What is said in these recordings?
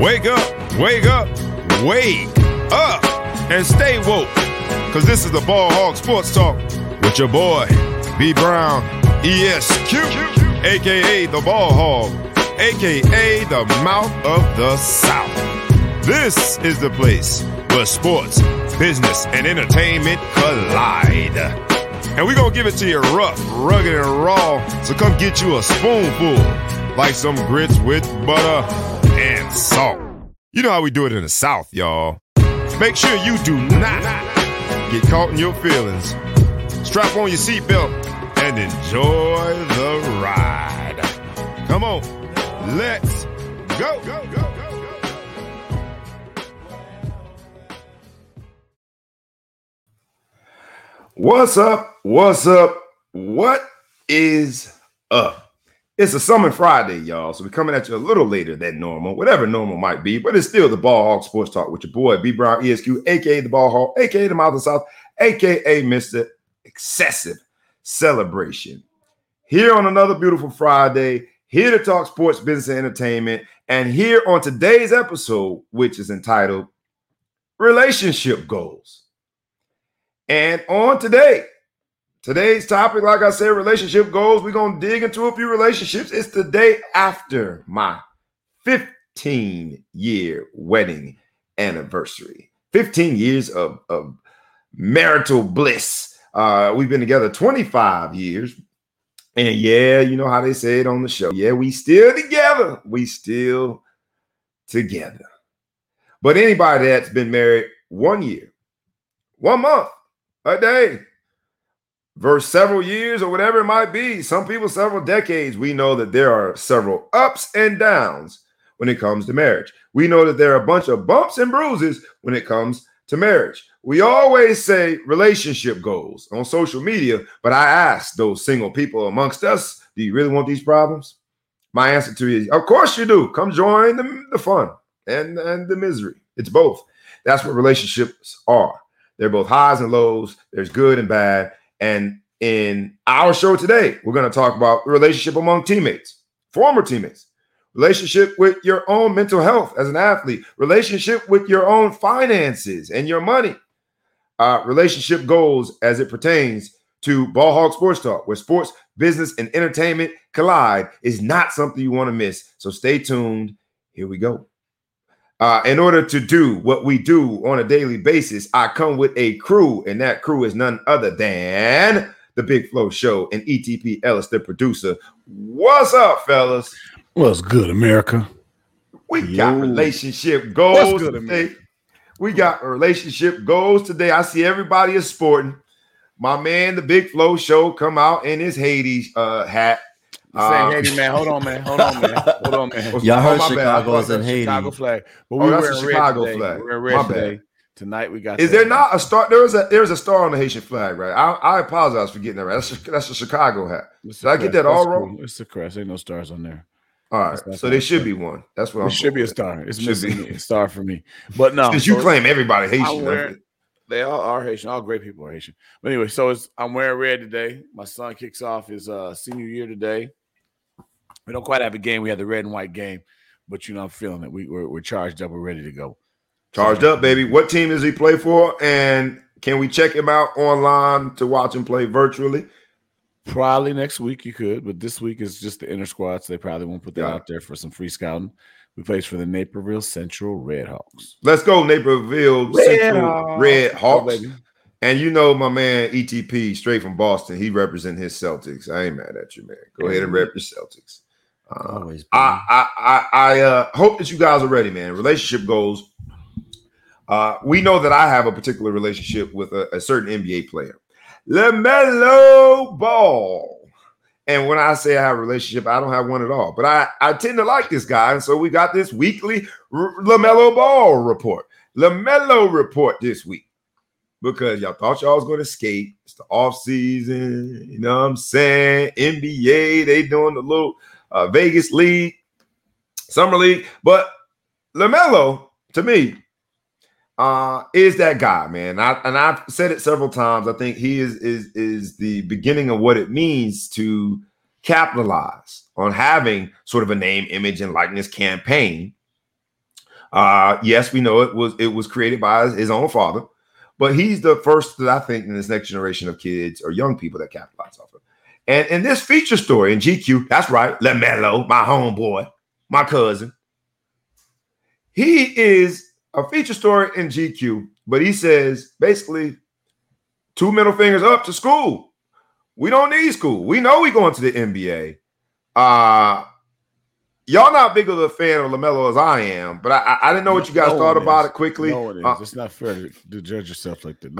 Wake up, wake up, wake up, and stay woke, because this is the Ball Hog Sports Talk with your boy, B. Brown, ESQ, a.k.a. the Ball Hog, a.k.a. the Mouth of the South. This is the place where sports, business, and entertainment collide. And we're going to give it to you rough, rugged, and raw, so come get you a spoonful, like some grits with butter and salt. You know how we do it in the South, y'all. Make sure you do not get caught in your feelings. Strap on your seatbelt and enjoy the ride. Come on, let's go. What's up? What's up? What is up? It's a Summon Friday, y'all, so we're coming at you a little later than normal, whatever normal might be, but it's still the Ball Hog Sports Talk with your boy, B. Brown, ESQ, a.k.a. the Ball Hog, a.k.a. the Mouth of the South, a.k.a. Mr. Excessive Celebration. Here on another beautiful Friday, here to talk sports, business, and entertainment, and here on today's episode, which is entitled Relationship Goals. And on Today's topic, like I said, relationship goals. We're going to dig into a few relationships. It's the day after my 15-year wedding anniversary. 15 years of marital bliss. We've been together 25 years. And yeah, you know how they say it on the show. Yeah, we still together. We still together. But anybody that's been married 1 year, 1 month, a day, versus several years or whatever it might be, some people several decades, we know that there are several ups and downs when it comes to marriage. We know that there are a bunch of bumps and bruises when it comes to marriage. We always say relationship goals on social media, but I ask those single people amongst us, do you really want these problems? My answer to you is, of course you do. Come join the fun and the misery. It's both. That's what relationships are. They're both highs and lows. There's good and bad. And in our show today, we're going to talk about relationship among teammates, former teammates, relationship with your own mental health as an athlete, relationship with your own finances and your money, relationship goals as it pertains to Ball Hog Sports Talk, where sports, business, and entertainment collide, is not something you want to miss. So stay tuned. Here we go. In order to do what we do on a daily basis, I come with a crew, and that crew is none other than the Big Flow Show and ETP Ellis, the producer. What's up, fellas? What's good, America? We got relationship goals today. We got relationship goals today. I see everybody is sporting. My man, the Big Flow Show, come out in his Hades hat. Haiti, man. Hold on, man. Y'all heard Chicago's in Haiti. Chicago flag. But we that's a Chicago flag. We're red today. Tonight we got. Is there not a star? There is a star on the Haitian flag, right? I apologize for getting that right. That's a Chicago hat. Did I get that all wrong? It's the crest. Ain't no stars on there. All right, so there should be one. That's what I'm. It should be a star. It's missing a star for me. But no, because you claim everybody Haitian. They all are Haitian. All great people are Haitian. But anyway, so I'm wearing red today. My son kicks off his senior year today. We don't quite have a game. We had the red and white game, but you know, I'm feeling it. We're charged up. We're ready to go. Charged up, baby. What team does he play for? And can we check him out online to watch him play virtually? Probably next week you could, but this week is just the inner squads. So they probably won't put that out there for some free scouting. We play for the Naperville Central Red Hawks. Let's go, Naperville Central Red Hawks. Oh, and you know my man ETP, straight from Boston. He represents his Celtics. I ain't mad at you, man. Go ahead and rep your Celtics. Always. I hope that you guys are ready, man. Relationship goals. We know that I have a particular relationship with a certain NBA player, LaMelo Ball. And when I say I have a relationship, I don't have one at all. But I tend to like this guy, and so we got this weekly LaMelo Ball report. LaMelo report this week. Because y'all thought y'all was going to skate. It's the offseason. You know what I'm saying? NBA, they doing the little Vegas League, Summer League. But LaMelo, to me, is that guy, man. I've said it several times. I think he is the beginning of what it means to capitalize on having sort of a name, image, and likeness campaign Yes, we know it was created by his own father, but he's the first that I think in this next generation of kids or young people that capitalize off of. And in this feature story in GQ, that's right, LaMelo, my homeboy, my cousin, he is a feature story in GQ, but he says basically two middle fingers up to school. We don't need school. We know we're going to the NBA. Y'all not big of a fan of LaMelo as I am, but I didn't know what you guys thought about it quickly. No, it is. It's not fair to judge yourself like that.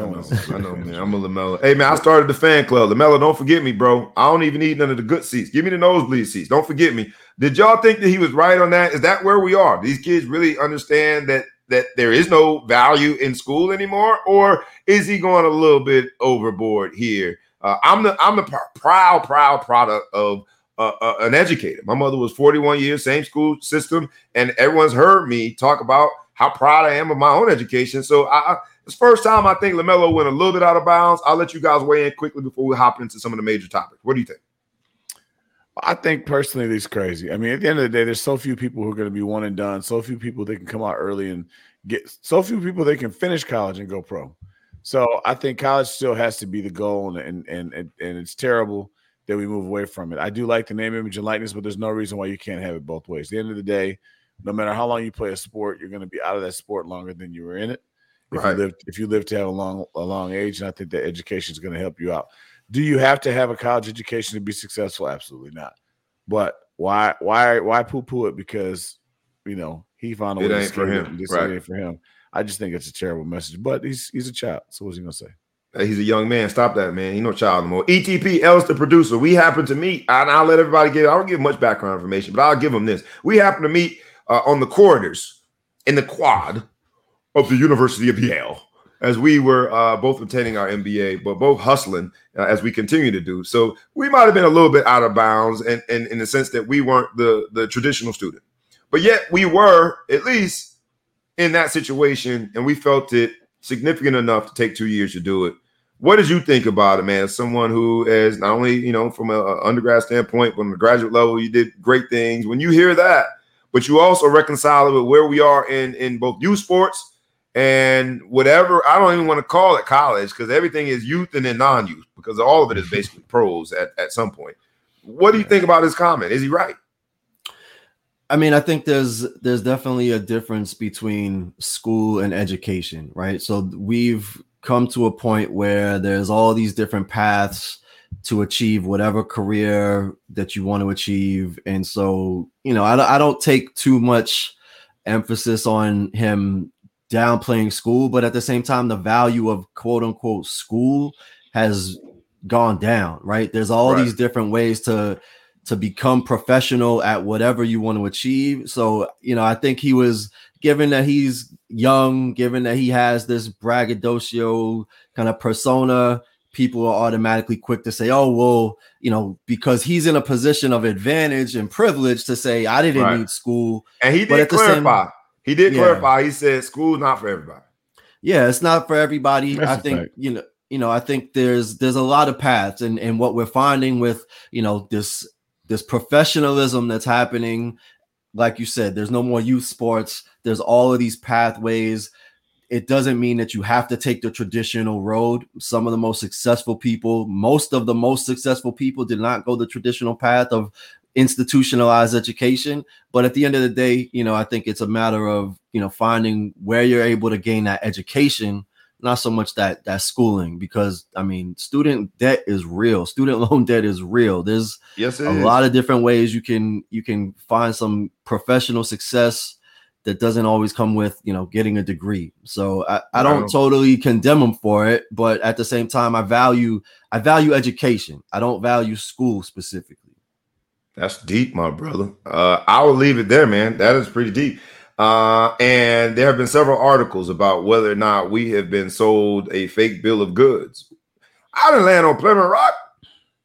I know, man. I'm a LaMelo. Hey, man, I started the fan club. LaMelo, don't forget me, bro. I don't even need none of the good seats. Give me the nosebleed seats. Don't forget me. Did y'all think that he was right on that? Is that where we are? These kids really understand that there is no value in school anymore, or is he going a little bit overboard here? I'm the proud product of an educator. My mother was 41 years, same school system, and everyone's heard me talk about how proud I am of my own education. So it's first time I think LaMelo went a little bit out of bounds. I'll let you guys weigh in quickly before we hop into some of the major topics. What do you think? I think personally, it's crazy. I mean, at the end of the day, there's so few people who are going to be one and done, so few people they can come out early and get, so few people they can finish college and go pro. So I think college still has to be the goal, and it's terrible that we move away from it. I do like the name, image, and likeness, but there's no reason why you can't have it both ways. At the end of the day, no matter how long you play a sport, you're going to be out of that sport longer than you were in it. Right. If you live to have a long age, and I think that education is going to help you out. Do you have to have a college education to be successful? Absolutely not. But why poo-poo it because, you know, he found a way to scare him. Ain't for him. I just think it's a terrible message, but he's a child. So what's he gonna say? Hey, he's a young man. Stop that, man. He's no child no more. ETP Ellis, the producer. We happen to meet, and I'll let everybody give. I don't give much background information, but I'll give them this. We happen to meet on the corridors in the quad of the University of Yale as we were both obtaining our MBA, but both hustling as we continue to do. So we might have been a little bit out of bounds, and in the sense that we weren't the traditional student, but yet we were at least in that situation, and we felt it significant enough to take 2 years to do it. What did you think about it, man? As someone who is not only, you know, from an undergrad standpoint, but on the graduate level, you did great things. When you hear that, but you also reconcile it with where we are in both youth sports and whatever. I don't even want to call it college because everything is youth and then non-youth because all of it is basically pros at some point. What do you think about his comment? Is he right? I mean, I think there's definitely a difference between school and education, right? So we've come to a point where there's all these different paths to achieve whatever career that you want to achieve. And so, you know, I don't take too much emphasis on him downplaying school, but at the same time, the value of quote unquote school has gone down, right? There's all these different ways to become professional at whatever you want to achieve. So, you know, I think he was, given that he's young, given that he has this braggadocio kind of persona, people are automatically quick to say, oh, well, you know, because he's in a position of advantage and privilege to say, I didn't need school. And he did clarify. He said school's not for everybody. Yeah, it's not for everybody. That's I think, fact. You know, I think there's a lot of paths, and what we're finding with, you know, this professionalism that's happening, like you said, there's no more youth sports. There's all of these pathways. It doesn't mean that you have to take the traditional road. Some of the most successful people, most of the most successful people did not go the traditional path of institutionalized education. But at the end of the day, you know, I think it's a matter of, you know, finding where you're able to gain that education, not so much that schooling, because I mean, student debt is real. Student loan debt is real. There's lot of different ways you can find some professional success that doesn't always come with, you know, getting a degree. So I don't totally condemn him for it, but at the same time, I value education. I don't value school specifically. That's deep, my brother. I will leave it there, man. That is pretty deep. And there have been several articles about whether or not we have been sold a fake bill of goods. I didn't land on Plymouth Rock.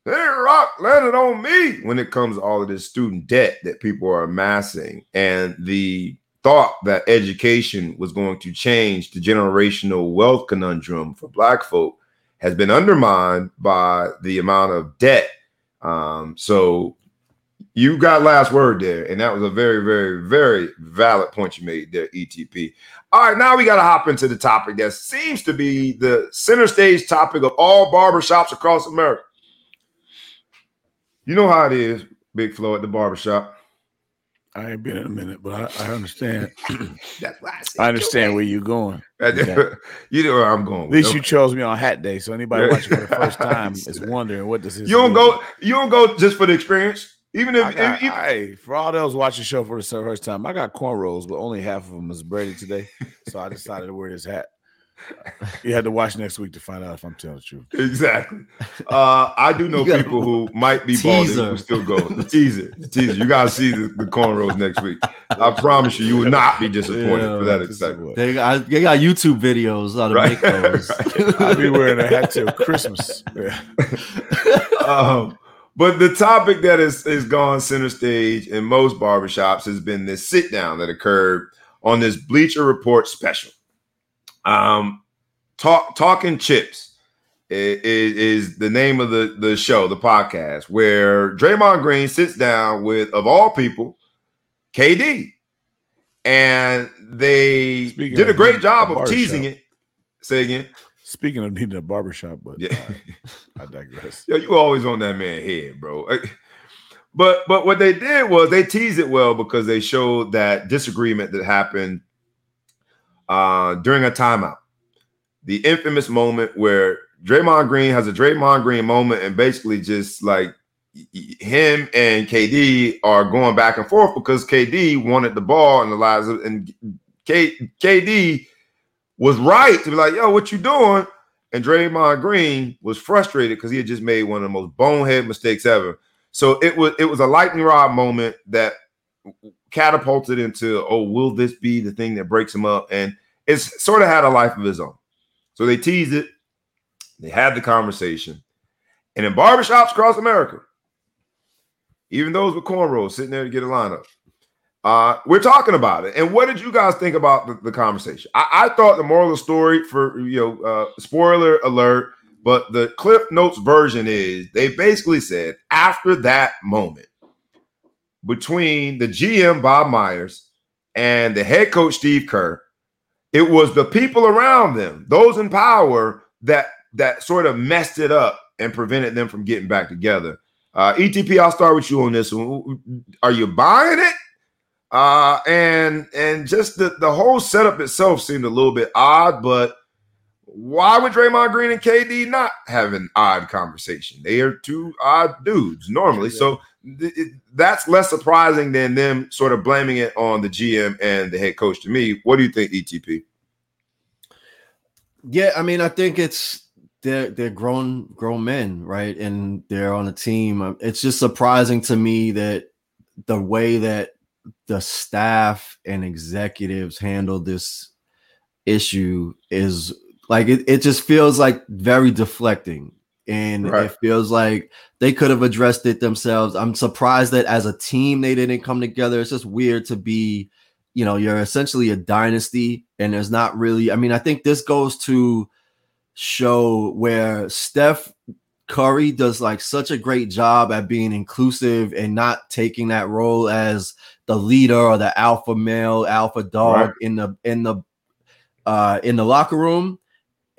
Plymouth Rock landed on me when it comes to all of this student debt that people are amassing, and the thought that education was going to change the generational wealth conundrum for Black folk has been undermined by the amount of debt. So you got last word there, and that was a very, very, very valid point you made there, ETP. All right, now we got to hop into the topic that seems to be the center stage topic of all barbershops across America. You know how it is, Big Flow, at the barbershop. I ain't been in a minute, but I understand. That's why I said, I understand where you're going. Okay. You know where I'm going. At least you chose me on Hat Day, so anybody watching for the first time is wondering what this is. You don't go just for the experience. Even if for all those watching the show for the first time, I got cornrows, but only half of them is braided today, so I decided to wear this hat. You had to watch next week to find out if I'm telling the truth. Exactly. I do know people who might be balding who still go. The teaser. You gotta see the cornrows next week. I promise you, you will not be disappointed for that exactly. They got YouTube videos how to make those. Right. I'll be wearing a hat till Christmas. Yeah. But the topic that is gone center stage in most barbershops has been this sit down that occurred on this Bleacher Report special. Talking Chips is the name of the show, the podcast, where Draymond Green sits down with, of all people, KD, and they did a great job of teasing it. Say again. Speaking of needing a barbershop, but yeah. I digress. Yeah, you always on that man's head, bro. But what they did was they teased it well because they showed that disagreement that happened during a timeout, the infamous moment where Draymond Green has a Draymond Green moment and basically just like him and KD are going back and forth because KD wanted the ball and the lives of, and KD was right to be like, yo, what you doing? And Draymond Green was frustrated because he had just made one of the most bonehead mistakes ever. So it was a lightning rod moment that catapulted into, oh, will this be the thing that breaks him up? And it's sort of had a life of his own. So they teased it. They had the conversation. And in barbershops across America, even those with cornrows sitting there to get a lineup, we're talking about it. And what did you guys think about the conversation? I thought the moral of the story for, spoiler alert, but the Cliff Notes version is they basically said after that moment, between the GM, Bob Myers, and the head coach, Steve Kerr, it was the people around them, those in power, that sort of messed it up and prevented them from getting back together. ETP, I'll start with you on this one. Are you buying it? And just the whole setup itself seemed a little bit odd, but why would Draymond Green and KD not have an odd conversation? They are two odd dudes normally. Yeah. So that's less surprising than them sort of blaming it on the GM and the head coach to me. What do you think, ETP? Yeah, I mean, I think it's they're grown men, right? And they're on a team. It's just surprising to me that the way that the staff and executives handled this issue is – like it just feels like very deflecting, and right. It feels like they could have addressed it themselves. I'm surprised that as a team they didn't come together. It's just weird to be, you're essentially a dynasty, and there's not really. I mean, I think this goes to show where Steph Curry does like such a great job at being inclusive and not taking that role as the leader or the alpha male, alpha dog right. in the locker room.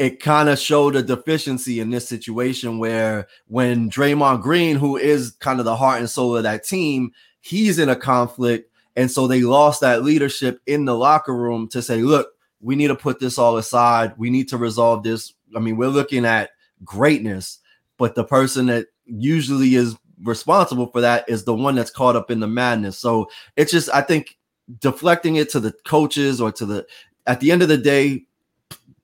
It kind of showed a deficiency in this situation where when Draymond Green, who is kind of the heart and soul of that team, he's in a conflict. And so they lost that leadership in the locker room to say, look, we need to put this all aside. We need to resolve this. I mean, we're looking at greatness, but the person that usually is responsible for that is the one that's caught up in the madness. So it's just, I think, deflecting it to the coaches or at the end of the day,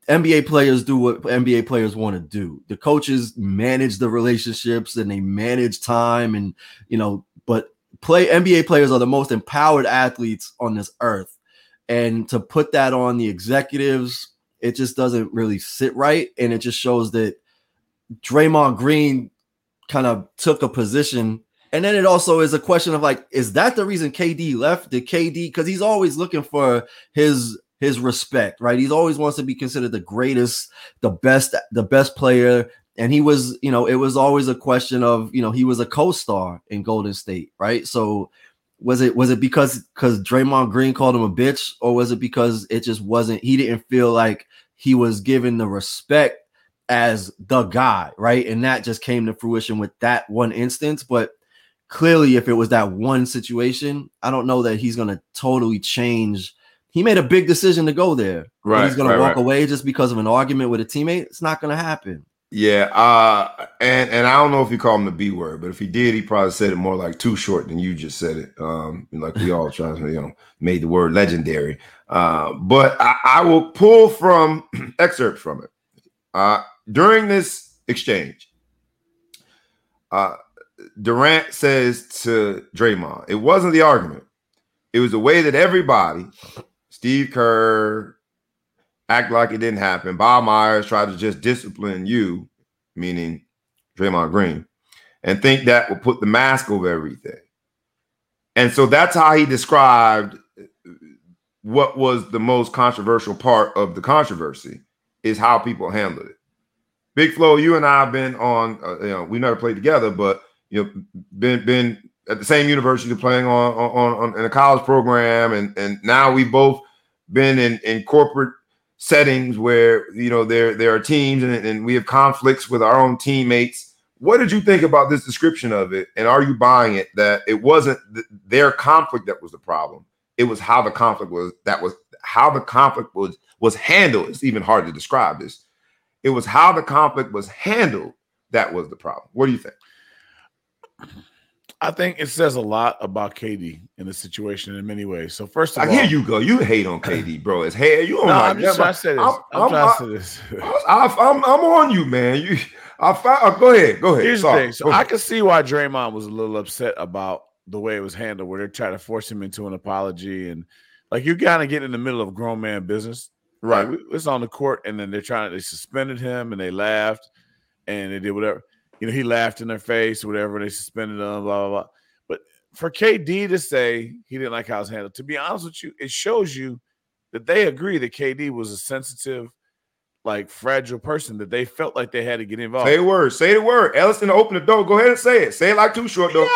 NBA players do what NBA players want to do. The coaches manage the relationships and they manage time and, but NBA players are the most empowered athletes on this earth. And to put that on the executives, it just doesn't really sit right. And it just shows that Draymond Green kind of took a position. And then it also is a question of like, is that the reason KD left? Did KD, because he's always looking for his respect, right? He's always wants to be considered the greatest, the best player. And he was, you know, it was always a question of, you know, he was a co-star in Golden State, right? So was it because Draymond Green called him a bitch, or was it because it just wasn't, he didn't feel like he was given the respect as the guy, right? And that just came to fruition with that one instance. But clearly, if it was that one situation, I don't know that he's going to totally change. He made a big decision to go there. Right, and he's going to walk away just because of an argument with a teammate. It's not going to happen. Yeah, and I don't know if he called him the B word, but if he did, he probably said it more like too short than you just said it. Like we all trying to, you know, made the word legendary. But I will pull from excerpts from it during this exchange. Durant says to Draymond, "It wasn't the argument; it was the way that everybody, Steve Kerr." Act like it didn't happen. Bob Myers tried to just discipline you, meaning Draymond Green, and think that will put the mask over everything. And so that's how he described what was the most controversial part of the controversy, is how people handled it. Big Flow, you and I have been on, you know, we never played together, but you know, been at the same university, playing on in a college program, and now we've both been in corporate settings where, you know, there are teams and we have conflicts with our own teammates. What did you think about this description of it? And are you buying it that it wasn't their conflict that was the problem? It was how the conflict was. That was how the conflict was handled. It's even hard to describe this. It was how the conflict was handled that was the problem. What do you think? I think it says a lot about KD in the situation in many ways. So first of all, here you go. You hate on KD, bro. It's hair. You don't like that. I'm on you, man. Go ahead. Here's the thing. So I can see why Draymond was a little upset about the way it was handled, where they're trying to force him into an apology, and like you kind of get in the middle of grown man business, right? Like, it's on the court, and then they suspended him, and they laughed, and they did whatever. You know, he laughed in their face, whatever. They suspended him, blah, blah, blah. But for KD to say he didn't like how it was handled, to be honest with you, it shows you that they agree that KD was a sensitive, like, fragile person, that they felt like they had to get involved. Say the word. Say the word. Ellison, open the door. Go ahead and say it. Say it like too short, though.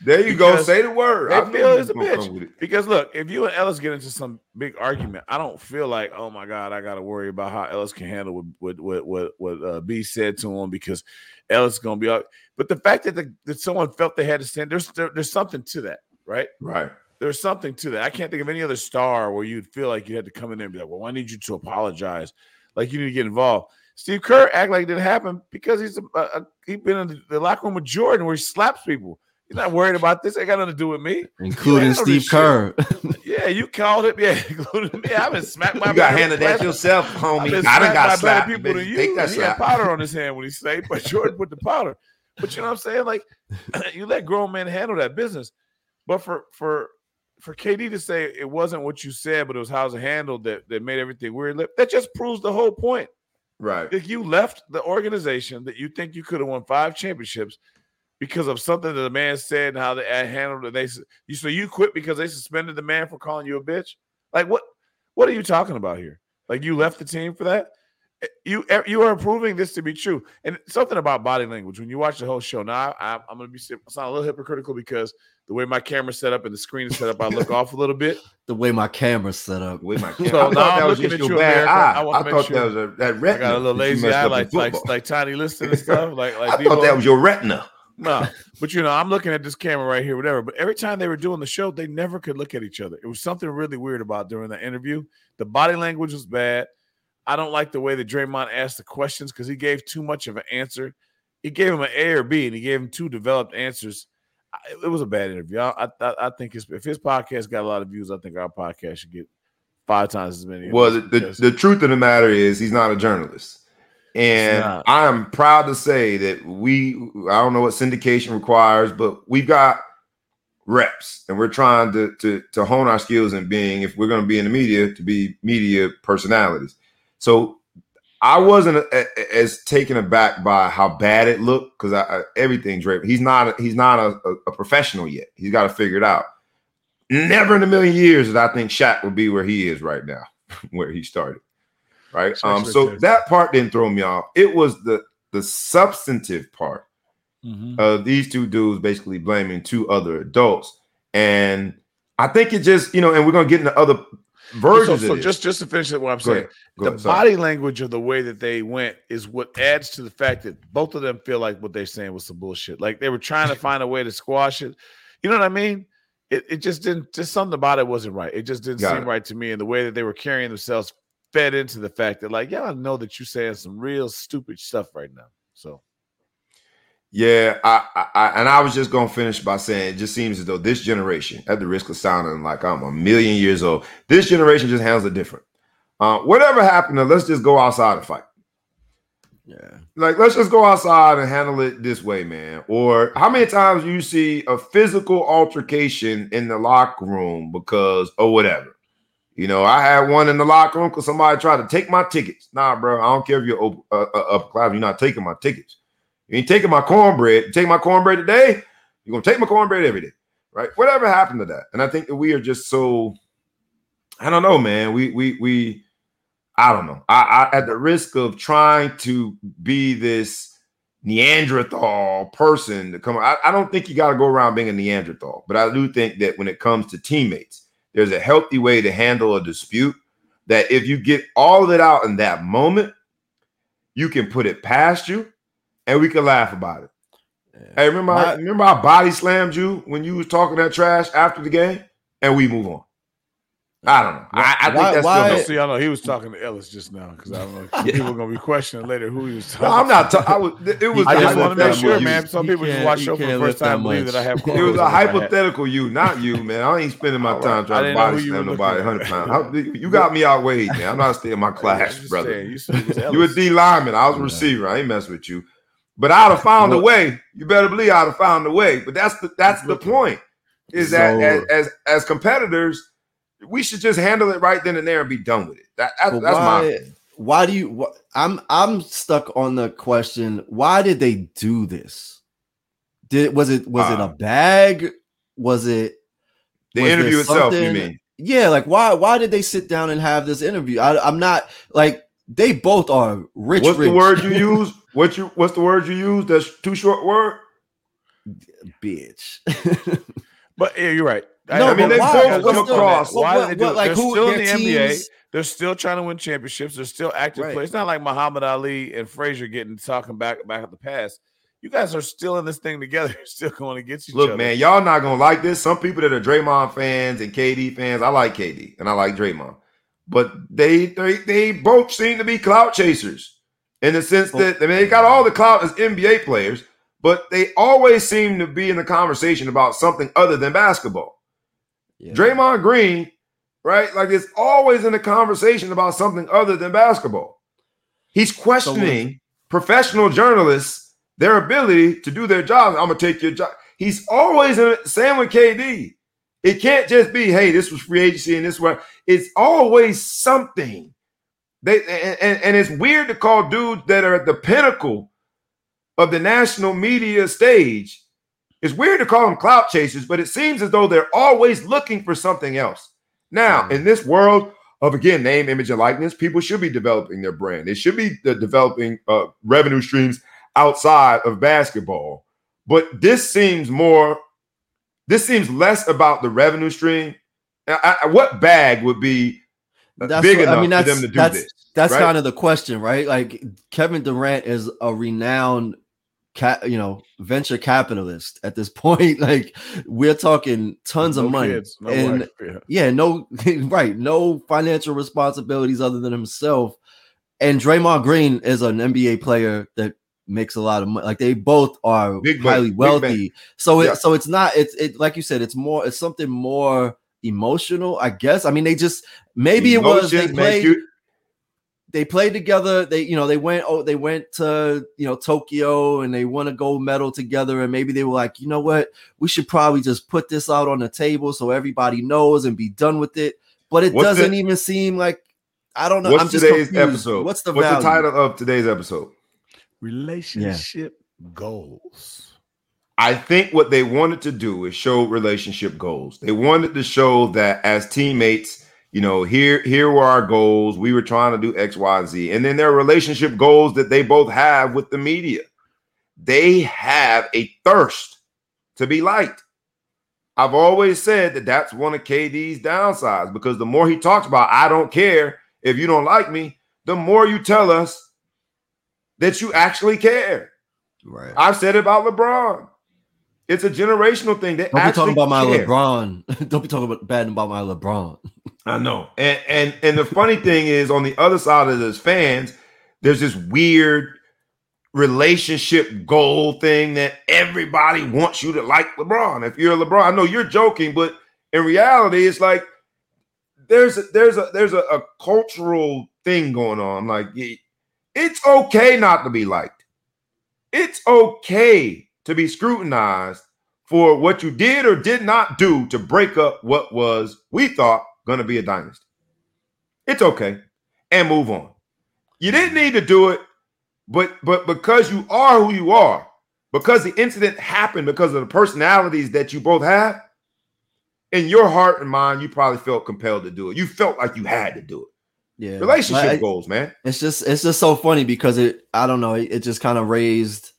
There you go. Say the word. I feel it's a bitch. Because, look, if you and Ellis get into some big argument, I don't feel like, oh, my God, I got to worry about how Ellis can handle what B said to him because Ellis is going to be out. But the fact that that someone felt they had to stand, there's something to that, right? Right. There's something to that. I can't think of any other star where you'd feel like you had to come in there and be like, well, I need you to apologize. Like, you need to get involved. Steve Kerr act like it didn't happen because he's been in the locker room with Jordan where he slaps people. He's not worried about this. Ain't got nothing to do with me. Including Steve Kerr. Yeah, you called it. Yeah, including me. I've been smacked by. You got handed that yourself, homie. I done got slapped. People than you. He had powder on his hand when he stayed, but Jordan put the powder. But you know what I'm saying? Like, you let grown men handle that business. But for KD to say it wasn't what you said, but it was how it was handled that made everything weird. That just proves the whole point. Right. If you left the organization that you think you could have won 5 championships because of something that the man said and how they handled it. So you quit because they suspended the man for calling you a bitch? Like, what are you talking about here? Like, you left the team for that? You are proving this to be true. And something about body language. When you watch the whole show, now I'm going to sound a little hypocritical because the way my camera's set up and the screen is set up, I look off a little bit. The way my camera's set up. So now I'm looking at you, America. I thought that was that retina. I got a little lazy eye, like Tiny Liston and stuff. I thought that was your retina. No, but you know, I'm looking at this camera right here, whatever. But every time they were doing the show, they never could look at each other. It was something really weird about during the interview. The body language was bad. I don't like the way that Draymond asked the questions because he gave too much of an answer. He gave him an A or B, and he gave him 2 developed answers. It was a bad interview. I think if his podcast got a lot of views, I think our podcast should get 5 times as many. Well, the truth of the matter is he's not a journalist. And I am proud to say that I don't know what syndication requires, but we've got reps and we're trying to hone our skills in being, if we're going to be in the media, to be media personalities. So I wasn't as taken aback by how bad it looked because everything Draymond. He's not a professional yet. He's got to figure it out. Never in a million years did I think Shaq would be where he is right now, where he started. Right. So that part didn't throw me off. It was the the substantive part of these two dudes basically blaming two other adults. And I think it just, you know, and we're going to get into other versions of it. Just to finish what I'm saying, the body language of the way that they went is what adds to the fact that both of them feel like what they're saying was some bullshit. Like they were trying to find a way to squash it. You know what I mean? It just didn't, just something about it wasn't right. It just didn't seem right to me. And the way that they were carrying themselves fed into the fact that, like, yeah, I know that you're saying some real stupid stuff right now. So, yeah, I was just going to finish by saying it just seems as though this generation, at the risk of sounding like I'm a million years old, this generation just handles it different. Whatever happened, let's just go outside and fight. Yeah, like let's just go outside and handle it this way, man. Or how many times do you see a physical altercation in the locker room because or whatever? You know, I had one in the locker room because somebody tried to take my tickets. Nah, bro, I don't care if you're upper class, you're not taking my tickets. You ain't taking my cornbread. You take my cornbread today, you're gonna take my cornbread every day, right? Whatever happened to that? And I think that we are just so, I don't know, man. We I don't know. I at the risk of trying to be this Neanderthal person to come, I don't think you got to go around being a Neanderthal, but I do think that when it comes to teammates, there's a healthy way to handle a dispute that if you get all of it out in that moment, you can put it past you and we can laugh about it. Yeah. Hey, remember I body slammed you when you was talking that trash after the game and we move on. I don't know. I think that's still. I know he was talking to Ellis just now because I don't know if people are going to be questioning later who he was talking. No, I'm not talking. It was. I just want to make sure, man. Some people just watch show for the first time. Believe that I have. It was a hypothetical you, not you, man. I ain't spending my time trying to body slam nobody 100 times. You got me outweighed, man. I'm not staying in my class, brother. You a D lineman. I was a receiver. I ain't messing with you. But I'd have found a way. You better believe I'd have found a way. But that's the point. Is that as competitors. We should just handle it right then and there and be done with it. Why do you? I'm stuck on the question. Why did they do this? Was it a bag? Was it the interview itself? You mean? Yeah. Like why did they sit down and have this interview? I'm not like they both are rich. What's the word you use? What's the word you use? That's too short word. Bitch. But yeah, you're right. No, I mean, they both come across. Why did they do it? They're still in the NBA. They're still trying to win championships. They're still active players. It's not like Muhammad Ali and Frazier talking back at the past. You guys are still in this thing together. You're still going against each other. Look, man, y'all not going to like this. Some people that are Draymond fans and KD fans, I like KD and I like Draymond. But they both seem to be clout chasers in the sense that, I mean, they got all the clout as NBA players, but they always seem to be in the conversation about something other than basketball. Yeah. Draymond Green, right? Like it's always in a conversation about something other than basketball. He's questioning professional journalists, their ability to do their job. I'm going to take your job. He's always in it. Same with KD. It can't just be, hey, this was free agency and this one. It's always something. And it's weird to call dudes that are at the pinnacle of the national media stage. It's weird to call them clout chasers, but it seems as though they're always looking for something else. Now, in this world of, again, name, image, and likeness, people should be developing their brand. They should be developing revenue streams outside of basketball. But this seems less about the revenue stream. What bag would be big enough for them to do this? That's right? Kind of the question, right? Like Kevin Durant is a renowned venture capitalist at this point. Like we're talking tons of money, kids, and wife, no financial responsibilities other than himself. And Draymond Green is an NBA player that makes a lot of money. Like they both are highly wealthy. So it's not like you said. It's something more emotional, I guess. I mean, they just They played together. They went to Tokyo and they won a gold medal together. And maybe they were like, you know what, we should probably just put this out on the table so everybody knows and be done with it. But it doesn't even seem like, I don't know. I'm just confused. What's the title of today's episode? Relationship goals. I think what they wanted to do is show relationship goals. They wanted to show that as teammates, you know, here were our goals. We were trying to do X, Y, and Z. And then their relationship goals that they both have with the media. They have a thirst to be liked. I've always said that that's one of KD's downsides, because the more he talks about, I don't care if you don't like me, the more you tell us that you actually care. Right. I've said it about LeBron. It's a generational thing. That don't be talking about my LeBron. Don't be talking about my LeBron. I know. And the funny thing is, on the other side of those fans, there's this weird relationship goal thing that everybody wants you to like LeBron. If you're LeBron, I know you're joking, but in reality, it's like there's a cultural thing going on. Like, it's okay not to be liked. It's okay to be scrutinized for what you did or did not do to break up what was, we thought, going to be a dynasty. It's okay. And move on. You didn't need to do it, but because you are who you are, because the incident happened because of the personalities that you both have, in your heart and mind, you probably felt compelled to do it. You felt like you had to do it. Yeah. Relationship goals, man. It's just so funny because it just kind of raised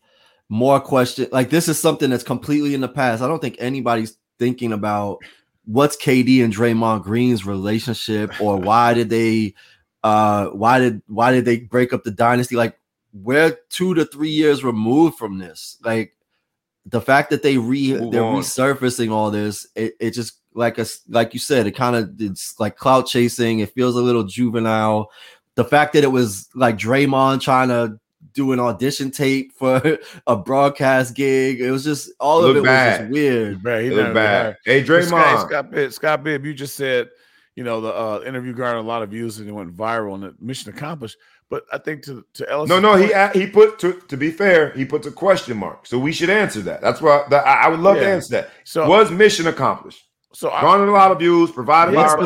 more questions. Like, this is something that's completely in the past. I don't think anybody's thinking about what's KD and Draymond Green's relationship, or why did they break up the dynasty? Like, we're 2 to 3 years removed from this. Like, the fact that they're resurfacing all this, it just, like you said, it's like clout chasing. It feels a little juvenile. The fact that it was like Draymond trying to do an audition tape for a broadcast gig. It was just all of it bad. Was just weird. It looked bad. Hey, Draymond. Scott Bibb, you just said, you know, the interview garnered a lot of views and it went viral and the mission accomplished. But I think to Ellis. No, he put, to be fair, he puts a question mark. So we should answer that. That's why I would love to answer that. So, was mission accomplished? So garnered a lot of views, provided viral.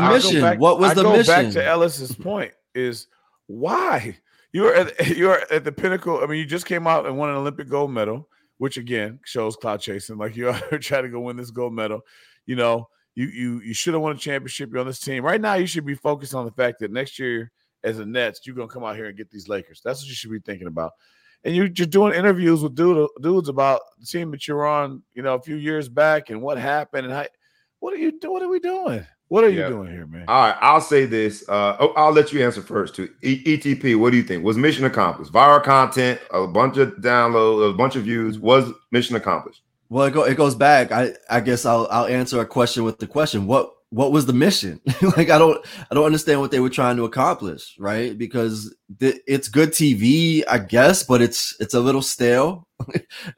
What was the mission? Back to Ellis's point is why? You're at the pinnacle. I mean, you just came out and won an Olympic gold medal, which again shows clout chasing. Like, you're trying to go win this gold medal. You know, you should have won a championship. You're on this team right now. You should be focused on the fact that next year, as a Nets, you're gonna come out here and get these Lakers. That's what you should be thinking about. And you're just doing interviews with dudes about the team that you're on, you know, a few years back and what happened and how. What are you doing? What are we doing? What are you doing here, man? All right, I'll say this. I'll let you answer first, too. ETP, what do you think? Was mission accomplished? Viral content, a bunch of downloads, a bunch of views. Was mission accomplished? Well, it goes back. I guess I'll answer a question with the question. What was the mission? Like, I don't understand what they were trying to accomplish, right? Because it's good TV, I guess, but it's a little stale.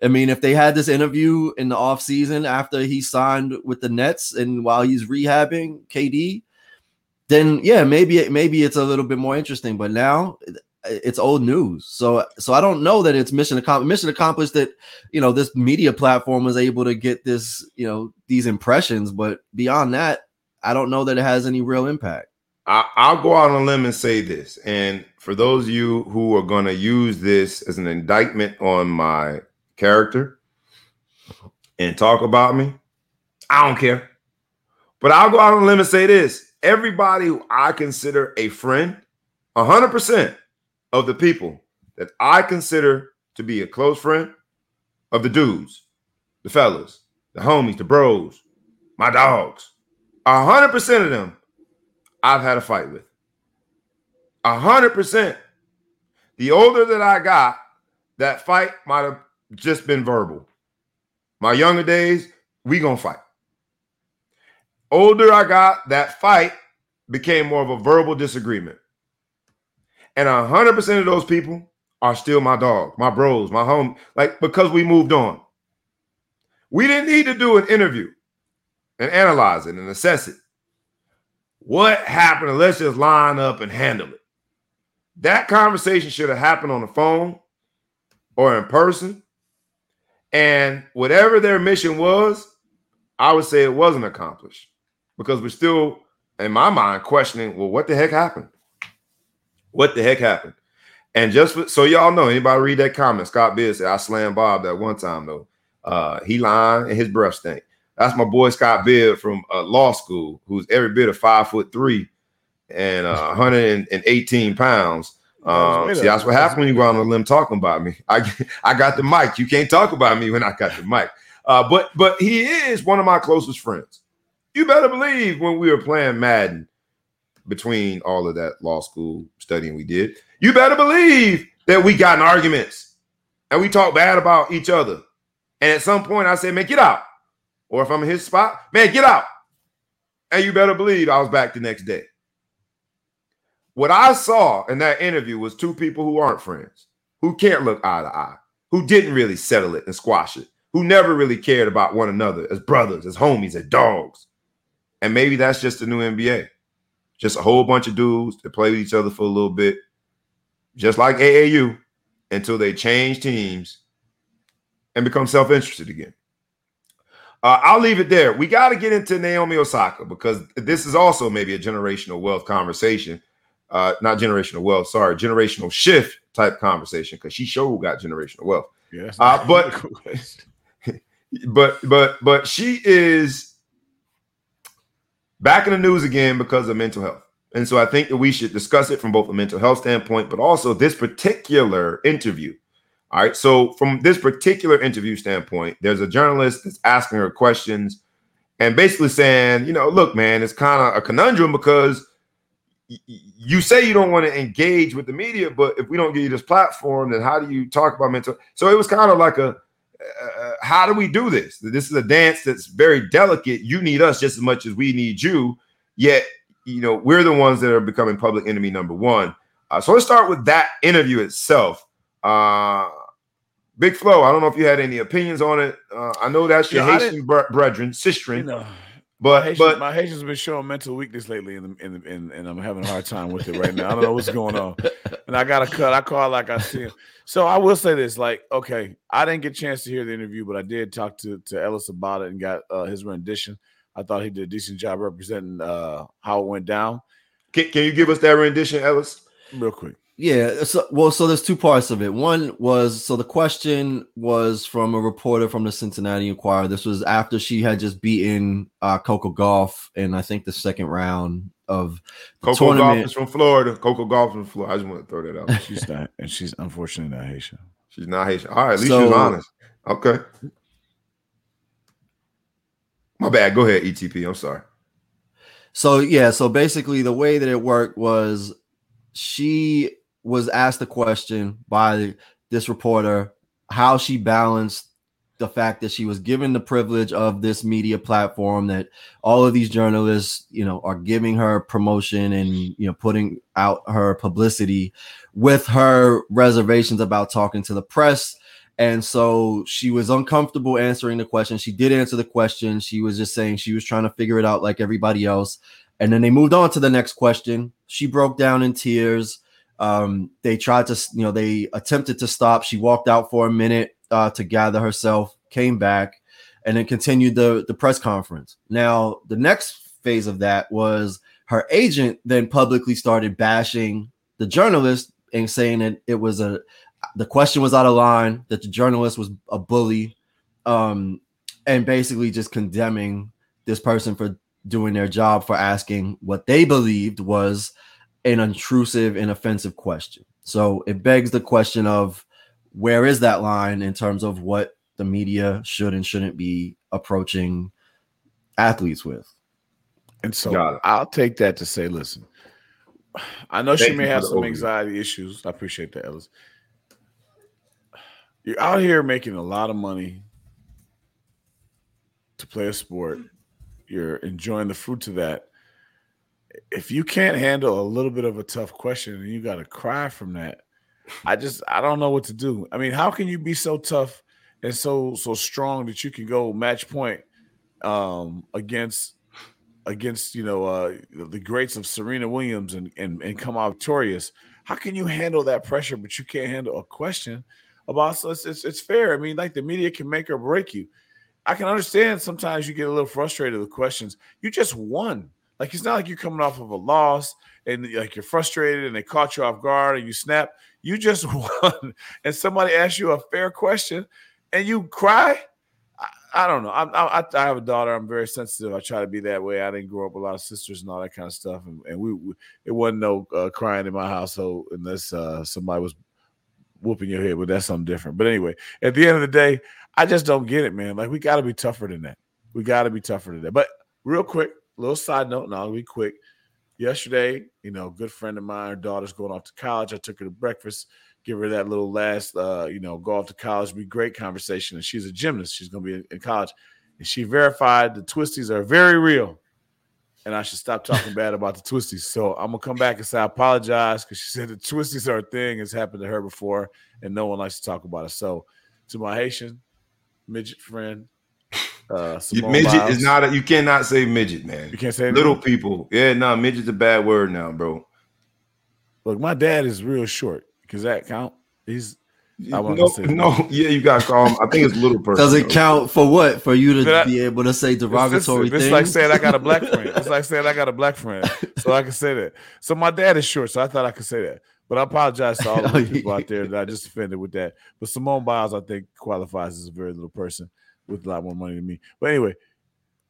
I mean, if they had this interview in the offseason after he signed with the Nets and while he's rehabbing KD, then yeah, maybe it's a little bit more interesting. But now it's old news. So I don't know that it's mission accomplished that, you know, this media platform was able to get this, you know, these impressions. But beyond that, I don't know that it has any real impact. I'll go out on a limb and say this. And for those of you who are going to use this as an indictment on my character and talk about me, I don't care. But I'll go out on a limb and say this. Everybody who I consider a friend, 100% of the people that I consider to be a close friend of the dudes, the fellas, the homies, the bros, my dogs, 100% of them I've had a fight with. 100%. The older that I got, that fight might have just been verbal. My younger days, we gonna fight. Older I got, that fight became more of a verbal disagreement. And 100% of those people are still my dog, my bros, my home. Like, because we moved on. We didn't need to do an interview and analyze it and assess it. What happened? Let's just line up and handle it. That conversation should have happened on the phone or in person. And whatever their mission was, I would say it wasn't accomplished, because we're still, in my mind, questioning, well, what the heck happened? What the heck happened? And so y'all know, anybody read that comment, Scott Beard said, I slammed Bob that one time, though. He lying and his breath stink. That's my boy Scott Beard from law school, who's every bit of 5'3", and 118 pounds. See, that's what happened when you go on a limb talking about me. I got the mic. You can't talk about me when I got the mic. But he is one of my closest friends. You better believe when we were playing Madden, between all of that law school studying we did, you better believe that we got in arguments and we talked bad about each other. And at some point I said, man, get out. Or if I'm in his spot, man, get out. And you better believe I was back the next day. What I saw in that interview was two people who aren't friends, who can't look eye to eye, who didn't really settle it and squash it, who never really cared about one another as brothers, as homies, as dogs. And maybe that's just the new NBA. Just a whole bunch of dudes that play with each other for a little bit, just like AAU, until they change teams and become self-interested again. I'll leave it there. We got to get into Naomi Osaka because this is also maybe a generational wealth conversation. Not generational wealth, sorry, generational shift type conversation because she sure got generational wealth. Yes. But she is back in the news again because of mental health. And so I think that we should discuss it from both a mental health standpoint, but also this particular interview. All right. So from this particular interview standpoint, there's a journalist that's asking her questions and basically saying, you know, look, man, it's kind of a conundrum because you say you don't want to engage with the media, but if we don't give you this platform, then how do you talk about mental? So it was kind of like a, how do we do this? This is a dance that's very delicate. You need us just as much as we need you. Yet, you know, we're the ones that are becoming public enemy number one. So let's start with that interview itself. Big Flow, I don't know if you had any opinions on it. I know that's your Haitian brethren, sistren. You know, but my Haitians have been showing mental weakness lately, and I'm having a hard time with it right now. I don't know what's going on, and I got a cut. I call like I see him. So I will say this, like, okay, I didn't get a chance to hear the interview, but I did talk to Ellis about it and got his rendition. I thought he did a decent job representing how it went down. Can you give us that rendition, Ellis? Real quick. Yeah. So there's two parts of it. One was, so the question was from a reporter from the Cincinnati Enquirer. This was after she had just beaten Coco Gauff in, I think, the second round of the tournament. Coco Gauff is from Florida. I just want to throw that out. She's not, and she's unfortunately not Haitian. She's not Haitian. All right. At least she was honest. Okay. My bad. Go ahead, ETP. I'm sorry. So, yeah. So basically the way that it worked was she was asked a question by this reporter, how she balanced the fact that she was given the privilege of this media platform that all of these journalists, you know, are giving her promotion and, you know, putting out her publicity with her reservations about talking to the press. And so she was uncomfortable answering the question. She did answer the question. She was just saying she was trying to figure it out like everybody else. And then they moved on to the next question. She broke down in tears. They tried to, you know, they attempted to stop. She walked out for a minute to gather herself, came back, and then continued the press conference. Now, the next phase of that was her agent then publicly started bashing the journalist and saying that it was the question was out of line, that the journalist was a bully, and basically just condemning this person for doing their job, for asking what they believed was an intrusive and offensive question. So it begs the question of where is that line in terms of what the media should and shouldn't be approaching athletes with. And so I'll take that to say, listen, I know she may have some anxiety issues. I appreciate that, Ellis. You're out here making a lot of money to play a sport. You're enjoying the fruits of that. If you can't handle a little bit of a tough question and you got to cry from that, I don't know what to do. I mean, how can you be so tough and so strong that you can go match point against you know the greats of Serena Williams and come out victorious? How can you handle that pressure, but you can't handle a question about? So it's fair. I mean, like the media can make or break you. I can understand sometimes you get a little frustrated with questions. You just won. Like, it's not like you're coming off of a loss and like you're frustrated and they caught you off guard and you snap. You just won. And somebody asked you a fair question and you cry. I, I don't know. I have a daughter. I'm very sensitive. I try to be that way. I didn't grow up with a lot of sisters and all that kind of stuff. And we it wasn't no crying in my household unless somebody was whooping your head. But that's something different. But anyway, at the end of the day, I just don't get it, man. Like, we got to be tougher than that. We got to be tougher than that. But real quick, little side note, and I'll be quick. Yesterday, you know, a good friend of mine, her daughter's going off to college. I took her to breakfast, give her that little last, you know, go off to college, be great conversation. And she's a gymnast. She's going to be in college. And she verified the twisties are very real. And I should stop talking bad about the twisties. So I'm going to come back and say I apologize, because she said the twisties are a thing. It's happened to her before, and no one likes to talk about it. So to my Haitian midget friend, midget Miles. Is not a, you cannot say midget, man. You can't say anything? Little people. Yeah, no, midget's a bad word now, bro. Look, my dad is real short. Does that count? He's yeah, you gotta call him. I think it's little person. Does it count for what? For you to be able to say derogatory things? It's like saying I got a black friend. It's like saying I got a black friend, so I can say that. So my dad is short, so I thought I could say that. But I apologize to all the people out there that I just offended with that. But Simone Biles, I think, qualifies as a very little person with a lot more money than me. But anyway,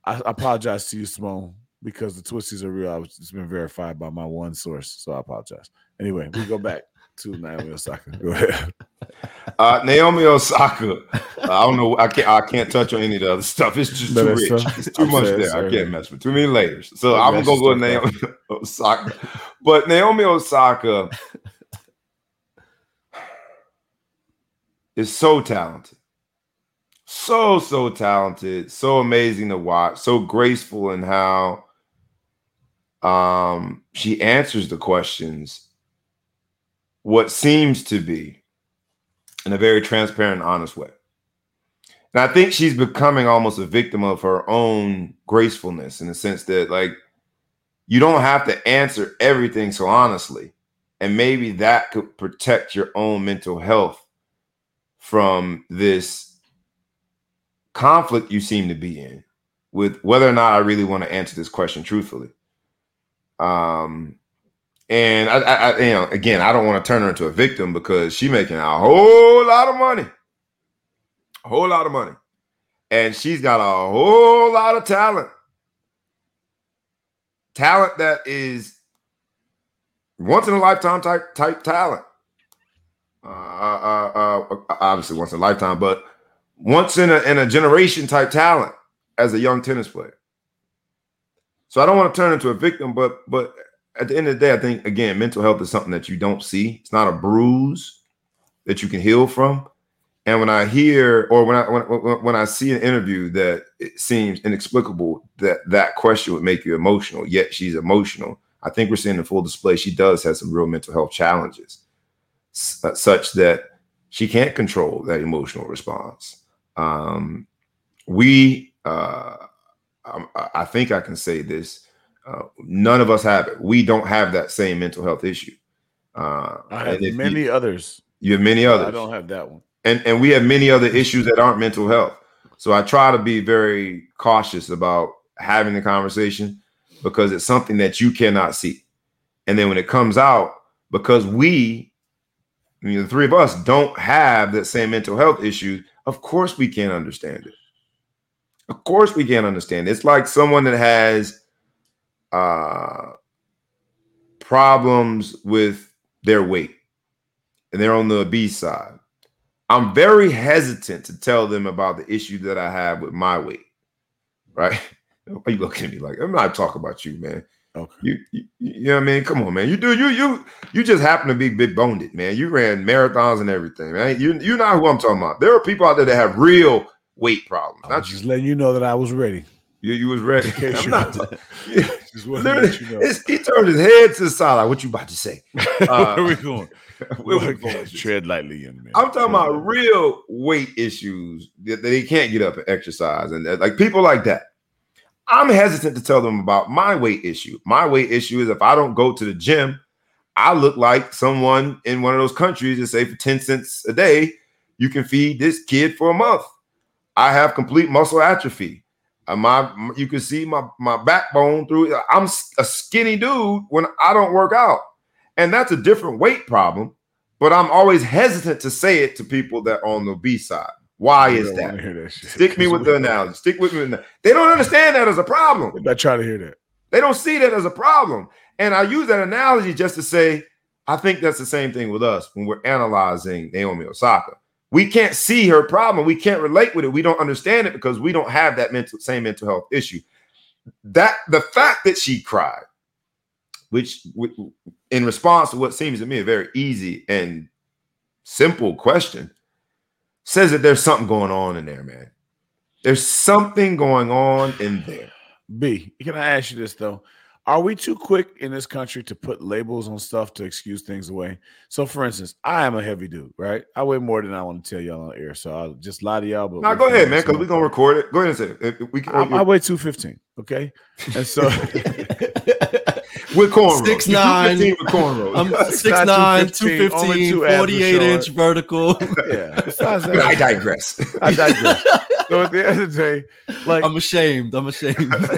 I apologize to you, Simone, because the twisties are real. It's been verified by my one source, so I apologize. Anyway, we go back to Naomi Osaka. Go ahead. Naomi Osaka. I don't know. I can't touch on any of the other stuff. It's just too rich. It's too much there. I can't mess with too many layers. So I'm gonna go with Naomi Osaka. But Naomi Osaka is so talented. So talented. So amazing to watch. So graceful in how she answers the questions. What seems to be in a very transparent, honest way. And I think she's becoming almost a victim of her own gracefulness, in the sense that, like, you don't have to answer everything so honestly. And maybe that could protect your own mental health from this conflict you seem to be in with whether or not I really want to answer this question truthfully. And I, you know, again, I don't want to turn her into a victim, because she's making a whole lot of money, and she's got a whole lot of talent that is once in a lifetime type talent. Obviously, once in a lifetime, but once in a generation type talent as a young tennis player. So I don't want to turn her into a victim, but. At the end of the day, I think, again, mental health is something that you don't see. It's not a bruise that you can heal from. And when I hear, or when I see an interview that it seems inexplicable that question would make you emotional, yet she's emotional, I think we're seeing the full display. She does have some real mental health challenges, such that she can't control that emotional response. I think I can say this. None of us have it. We don't have that same mental health issue. I have many others. You have many others. I don't have that one. And we have many other issues that aren't mental health. So I try to be very cautious about having the conversation, because it's something that you cannot see. And then when it comes out, because the three of us don't have that same mental health issue, of course we can't understand it. Of course we can't understand it. It's like someone that has problems with their weight and they're on the obese side. I'm very hesitant to tell them about the issue that I have with my weight, right? Are you looking at me like, I'm not talking about you, man? Okay. You know what I mean? Come on, man. You just happen to be big-boned, man. You ran marathons and everything, right? You're not who I'm talking about. There are people out there that have real weight problems. I'm just letting you know that I was ready. You was ready. He turned his head to the side. Like, what you about to say? Where are we going? Where are we going? Tread lightly, young man. I'm talking about real weight issues that they can't get up and exercise, and like people like that. I'm hesitant to tell them about my weight issue. My weight issue is if I don't go to the gym, I look like someone in one of those countries that say for 10 cents a day, you can feed this kid for a month. I have complete muscle atrophy. You can see my backbone through. I'm a skinny dude when I don't work out, and that's a different weight problem. But I'm always hesitant to say it to people that are on the obese side. Why is that? That stick me with the analogy. Stick with me. They don't understand that as a problem. I'm not trying to hear that. They don't see that as a problem. And I use that analogy just to say, I think that's the same thing with us when we're analyzing Naomi Osaka. We can't see her problem. We can't relate with it. We don't understand it because we don't have that same mental health issue. That the fact that she cried, which in response to what seems to me a very easy and simple question, says that there's something going on in there, man. There's something going on in there. B, can I ask you this, though? Are we too quick in this country to put labels on stuff to excuse things away? So, for instance, I am a heavy dude, right? I weigh more than I want to tell y'all on air, so I'll just lie to y'all. But no, go ahead, man, because we're going to record it. Go ahead and say it. If we can, I weigh 215, okay? And so... With cornrows. 6'9", with cornrows. I'm 6'9", 215, 48-inch vertical. Yeah. I digress. So at the end of the day, like I'm ashamed.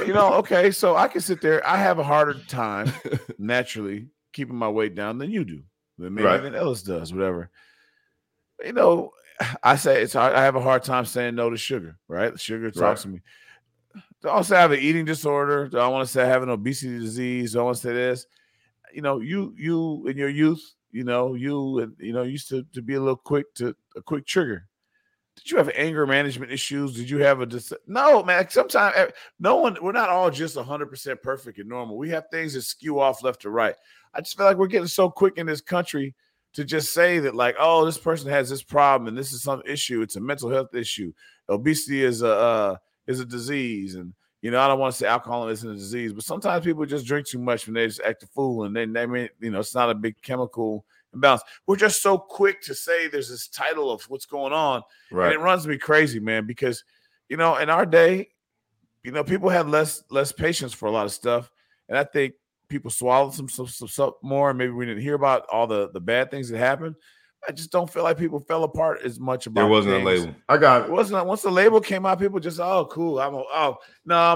You know, okay, so I can sit there. I have a harder time naturally keeping my weight down than you do, than maybe even Ellis does, whatever. You know, I say it's hard. I have a hard time saying no to sugar, right? Sugar talks to me. I don't say I have an eating disorder. I don't want to say I have an obesity disease. I don't want to say this. You know, you in your youth, you used to be a little quick to a quick trigger. Did you have anger management issues? Did you have no, man? Sometimes no one. We're not all just 100% perfect and normal. We have things that skew off left to right. I just feel like we're getting so quick in this country to just say that, like, oh, this person has this problem and this is some issue. It's a mental health issue. Obesity is a disease, and I don't want to say alcoholism isn't a disease, but sometimes people just drink too much when they just act a fool, and then it's not a big chemical imbalance. We're just so quick to say there's this title of what's going on, right? And it runs me crazy, man, because in our day, people had less patience for a lot of stuff, and I think people swallowed some stuff more, and maybe we didn't hear about all the bad things that happened. I just don't feel like people fell apart as much about it. There wasn't a label. I got it. It wasn't. Once the label came out, people just, oh, cool. I'm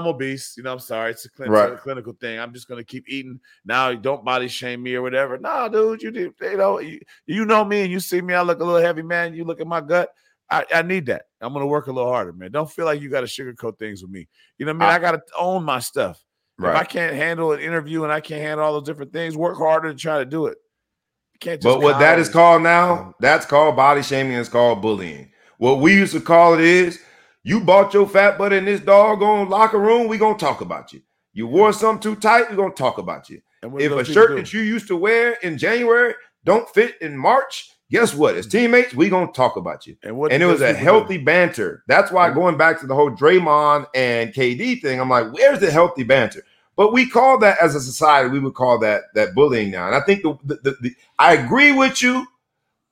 obese. I'm sorry. It's a clinical thing. I'm just going to keep eating. Now, don't body shame me or whatever. No, dude, you do. You know me and you see me. I look a little heavy, man. You look at my gut. I need that. I'm going to work a little harder, man. Don't feel like you got to sugarcoat things with me. You know what I mean? I got to own my stuff. Right. If I can't handle an interview and I can't handle all those different things, work harder and try to do it. But what that is called now, that's called body shaming. It's called bullying. What we used to call it is, you bought your fat butt in this doggone locker room, we're going to talk about you. You wore something too tight, we're going to talk about you. If a shirt that you used to wear in January don't fit in March, guess what? As teammates, we're going to talk about you. And it was a healthy banter. That's why going back to the whole Draymond and KD thing, I'm like, where's the healthy banter? But we call that, as a society, we would call that bullying now. And I think I agree with you,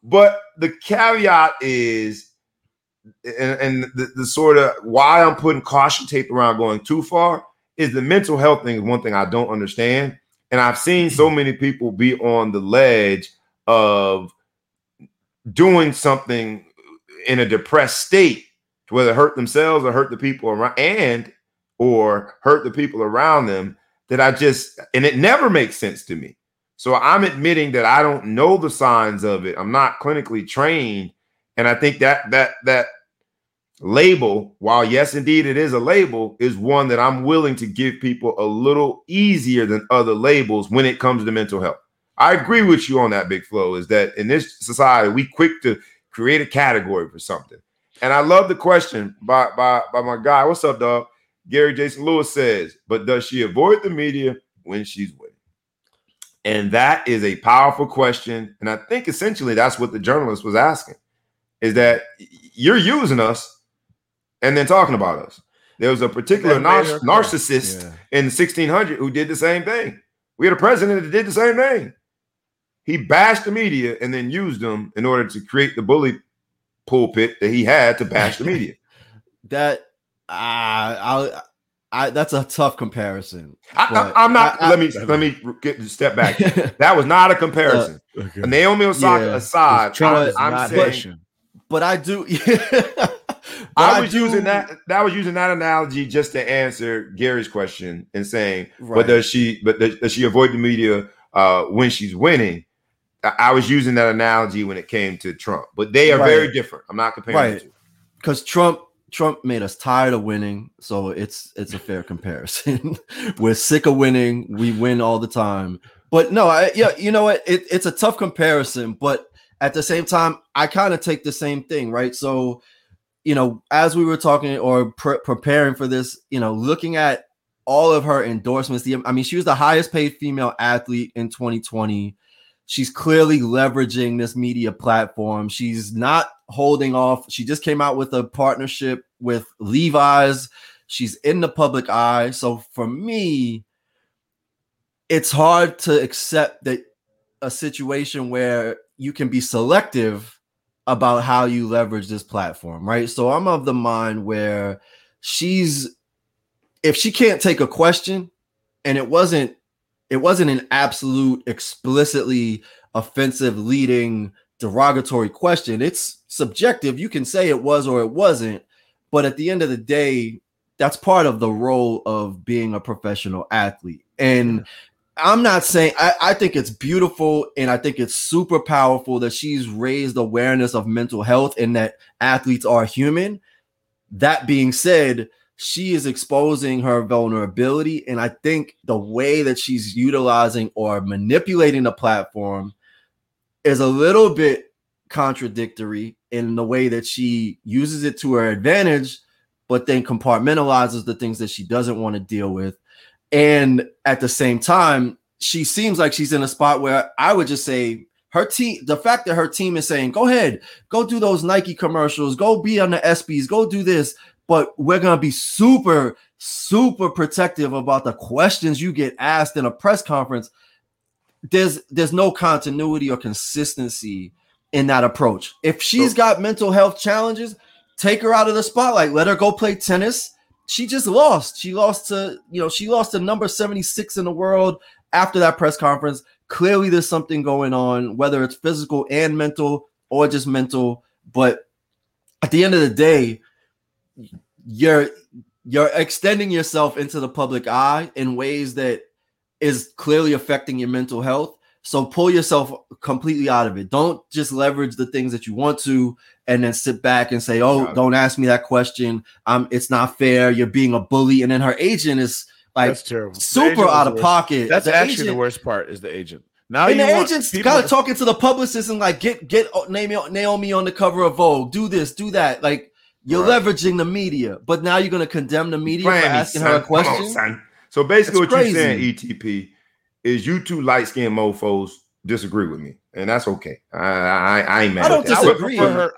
but the caveat is, and the sort of why I'm putting caution tape around going too far, is the mental health thing is one thing I don't understand. And I've seen so many people be on the ledge of doing something in a depressed state to whether hurt themselves or hurt the people around or hurt the people around them, that and it never makes sense to me. So I'm admitting that I don't know the signs of it. I'm not clinically trained. And I think that label, while yes, indeed it is a label, is one that I'm willing to give people a little easier than other labels when it comes to mental health. I agree with you on that, Big Flow, is that in this society, we quick to create a category for something. And I love the question by my guy. What's up, dog? Gary Jason Lewis says, but does she avoid the media when she's winning? And that is a powerful question. And I think essentially that's what the journalist was asking, is that you're using us and then talking about us. There was a particular narcissist in 1600 who did the same thing. We had a president that did the same thing. He bashed the media and then used them in order to create the bully pulpit that he had to bash the media. That's a tough comparison. Step back. That was not a comparison. Okay. Naomi Osaka aside, I'm saying, but I do. Using that. That was using that analogy just to answer Gary's question and saying, but does she avoid the media when she's winning? I was using that analogy when it came to Trump, but they are very different. I'm not comparing the two. because Trump made us tired of winning, so it's a fair comparison. We're sick of winning. We win all the time. But no, you know what? It's a tough comparison, but at the same time, I kind of take the same thing, right? So, you know, as we were talking or preparing for this, you know, looking at all of her endorsements, I mean, she was the highest paid female athlete in 2020. She's clearly leveraging this media platform. She's not holding off. She just came out with a partnership with Levi's. She's in the public eye. So for me, it's hard to accept that a situation where you can be selective about how you leverage this platform, right? So I'm of the mind where if she can't take a question, and it wasn't an absolute, explicitly offensive, leading, derogatory question. It's subjective. You can say it was or it wasn't, but at the end of the day, that's part of the role of being a professional athlete. And I'm not saying I think it's beautiful, and I think it's super powerful that she's raised awareness of mental health and that athletes are human. That being said, she is exposing her vulnerability, and I think the way that she's utilizing or manipulating the platform is a little bit contradictory in the way that she uses it to her advantage, but then compartmentalizes the things that she doesn't want to deal with. And at the same time, she seems like she's in a spot where I would just say her team, the fact that her team is saying, go ahead, go do those Nike commercials, go be on the ESPYs, go do this, but we're going to be super, super protective about the questions you get asked in a press conference. There's no continuity or consistency in that approach. If she's got mental health challenges, take her out of the spotlight, let her go play tennis. She just lost. She lost to number 76 in the world after that press conference. Clearly there's something going on, whether it's physical and mental or just mental. But at the end of the day, you're extending yourself into the public eye in ways that is clearly affecting your mental health. So pull yourself completely out of it. Don't just leverage the things that you want to and then sit back and say, oh, don't ask me that question. It's not fair. You're being a bully. And then her agent is like super out of pocket. That's actually the worst part is the agent. Now and the agent's kind of talking to the publicist and like, get Naomi on the cover of Vogue. Do this, do that. Like you're leveraging the media, but now you're going to condemn the media for asking her a question. So basically what you're saying, ETP, is you two light-skinned mofos disagree with me, and that's okay. I ain't mad. I don't disagree. I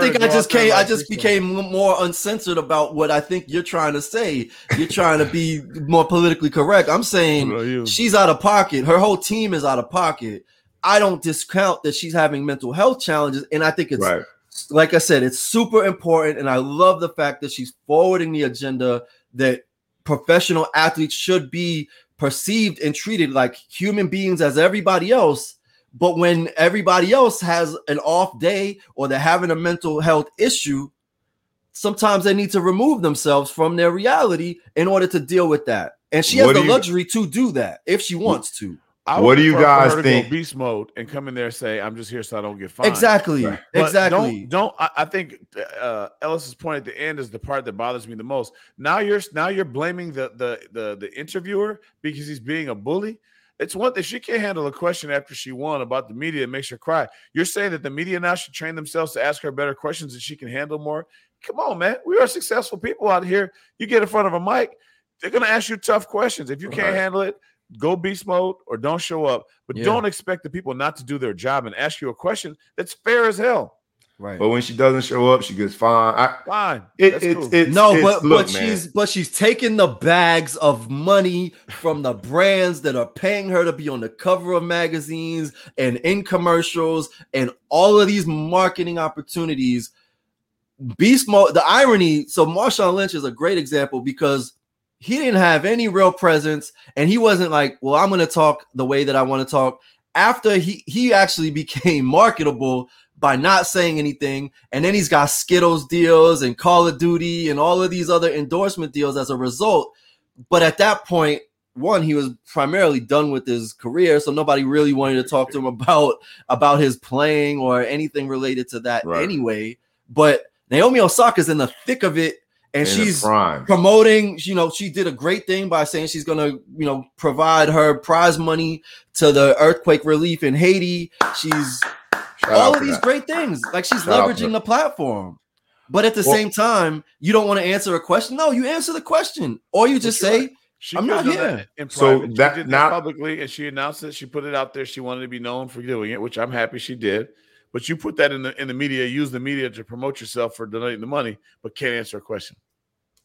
think I just became more uncensored about what I think you're trying to say. You're trying to be more politically correct. I'm saying she's out of pocket. Her whole team is out of pocket. I don't discount that she's having mental health challenges, and I think it's right. Like I said, it's super important, and I love the fact that she's forwarding the agenda that professional athletes should be perceived and treated like human beings as everybody else. But when everybody else has an off day or they're having a mental health issue, sometimes they need to remove themselves from their reality in order to deal with that. And she has the luxury to do that if she wants to. What do you guys think? Beast mode and come in there and say, I'm just here so I don't get fined. Exactly. Right. Exactly. I think Ellis's point at the end is the part that bothers me the most. Now you're blaming the interviewer because he's being a bully. It's one thing she can't handle a question after she won about the media that makes her cry. You're saying that the media now should train themselves to ask her better questions that she can handle more. Come on, man. We are successful people out here. You get in front of a mic, they're going to ask you tough questions. If you can't handle it, go beast mode or don't show up, but don't expect the people not to do their job and ask you a question that's fair as hell. Right. But when she doesn't show up, she gets fined. She's taking the bags of money from the brands that are paying her to be on the cover of magazines and in commercials and all of these marketing opportunities. Beast mode, the irony. So Marshawn Lynch is a great example because he didn't have any real presence, and he wasn't like, well, I'm going to talk the way that I want to talk. After he actually became marketable by not saying anything, and then he's got Skittles deals and Call of Duty and all of these other endorsement deals as a result. But at that point, one, he was primarily done with his career, so nobody really wanted to talk to him about his playing or anything related to that anyway. But Naomi Osaka's in the thick of it, and she's promoting, you know, she did a great thing by saying she's going to, you know, provide her prize money to the earthquake relief in Haiti. She's all of these great things. Like, she's leveraging the platform. But at the same time, you don't want to answer a question. No, you answer the question, or you just say, I'm not here. So that not publicly, and she announced it. She put it out there. She wanted to be known for doing it, which I'm happy she did. But you put that in the media, use the media to promote yourself for donating the money, but can't answer a question.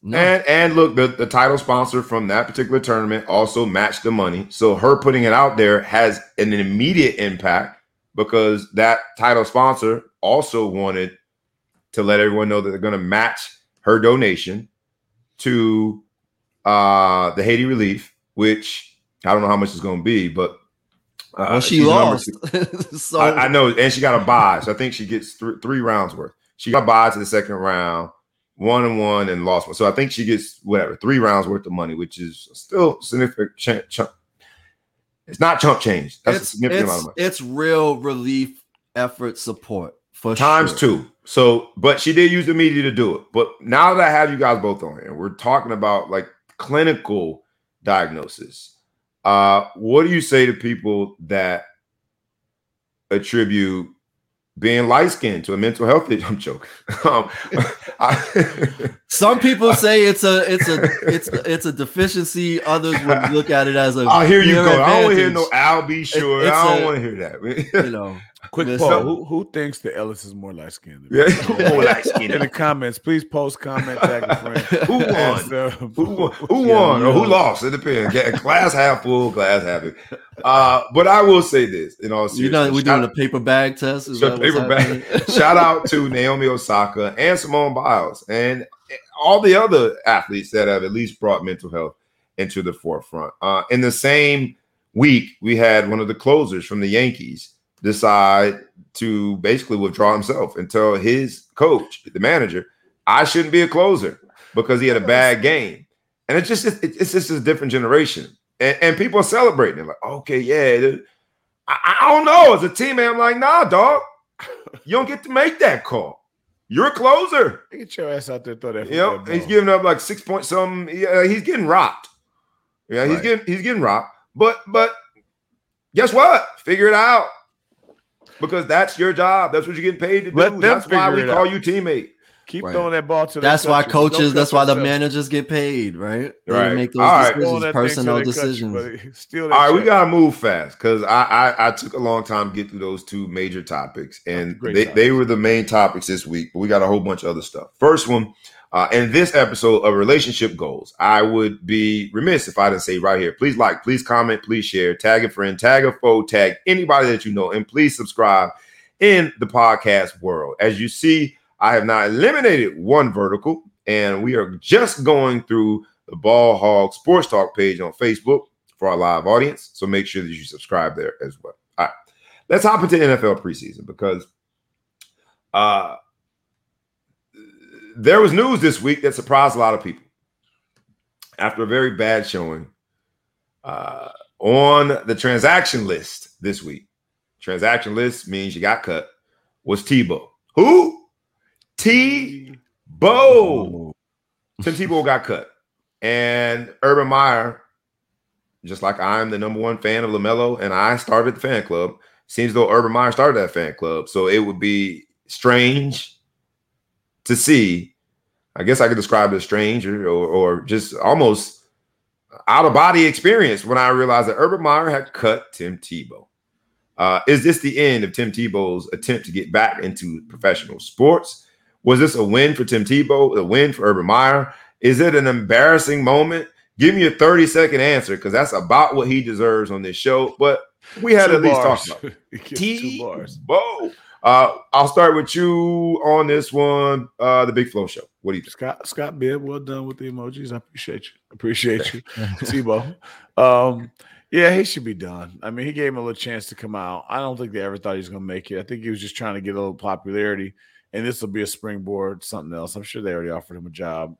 No. And look, the title sponsor from that particular tournament also matched the money. So her putting it out there has an immediate impact because that title sponsor also wanted to let everyone know that they're going to match her donation to the Haiti relief, which I don't know how much it's going to be, but she lost. So I know, and she got a bye. So I think she gets three rounds worth. She got a bye to the second round, 1-1, and lost one. So I think she gets whatever 3 rounds worth of money, which is still significant. It's not chump change. That's a significant amount of money. It's real relief effort support for times two. So, but she did use the media to do it. But now that I have you guys both on here, we're talking about like clinical diagnosis. What do you say to people that attribute being light-skinned to a mental health issue? I'm joking. Some people say it's a deficiency. Others would look at it as a. I hear you go. Advantage. I don't hear no. I'll be sure. I don't want to hear that. You know. Quick poll. Who thinks that Ellis is more light-skinned? Yeah. More light-skinned. In the comments, please post, comment, tag a friend. Who won? Who won or who lost? It depends. Yeah, glass half full, glass half empty. But I will say this in all seriousness. We're doing a paper bag test. Shout out to Naomi Osaka and Simone Biles and all the other athletes that have at least brought mental health into the forefront. In the same week, we had one of the closers from the Yankees decide to basically withdraw himself and tell his coach, the manager, I shouldn't be a closer because he had a bad game. And it's just a different generation. And people are celebrating it. Like, okay, yeah. I don't know. As a teammate, I'm like, nah, dog. You don't get to make that call. You're a closer. Get your ass out there, throw that. Yep, he's giving up like 6 points something. Yeah, he's getting rocked. Yeah, he's getting rocked. But guess what? Figure it out. Because that's your job. That's what you're getting paid to do. That's why we call you teammate. Keep throwing that ball to the That's why coaches, that's why the managers get paid, right? They make those decisions, personal decisions. All right, we got to move fast because I took a long time to get through those two major topics. And they were the main topics this week. But we got a whole bunch of other stuff. First one, in this episode of Relationship Goals, I would be remiss if I didn't say right here, please like, please comment, please share, tag a friend, tag a foe, tag anybody that you know, and please subscribe in the podcast world. As you see, I have now eliminated one vertical, and we are just going through the Ball Hog Sports Talk page on Facebook for our live audience, so make sure that you subscribe there as well. All right, let's hop into NFL preseason because there was news this week that surprised a lot of people after a very bad showing on the transaction list this week. Transaction list means you got cut. Was Tebow. Who? Tebow. Tim Tebow got cut. And Urban Meyer, just like I'm the number one fan of LaMelo and I started the fan club, seems though Urban Meyer started that fan club. So it would be strange to see, I guess I could describe it as strange or just almost out-of-body experience when I realized that Urban Meyer had cut Tim Tebow. Is this the end of Tim Tebow's attempt to get back into professional sports? Was this a win for Tim Tebow, a win for Urban Meyer? Is it an embarrassing moment? Give me a 30-second answer because that's about what he deserves on this show. But we had at least talked about Tebow. I'll start with you on this one, the Big Flow Show. What do you think? Scott Bibb, well done with the emojis. I appreciate you. Tebow. Yeah, he should be done. I mean, he gave him a little chance to come out. I don't think they ever thought he was going to make it. I think he was just trying to get a little popularity, and this will be a springboard, something else. I'm sure they already offered him a job.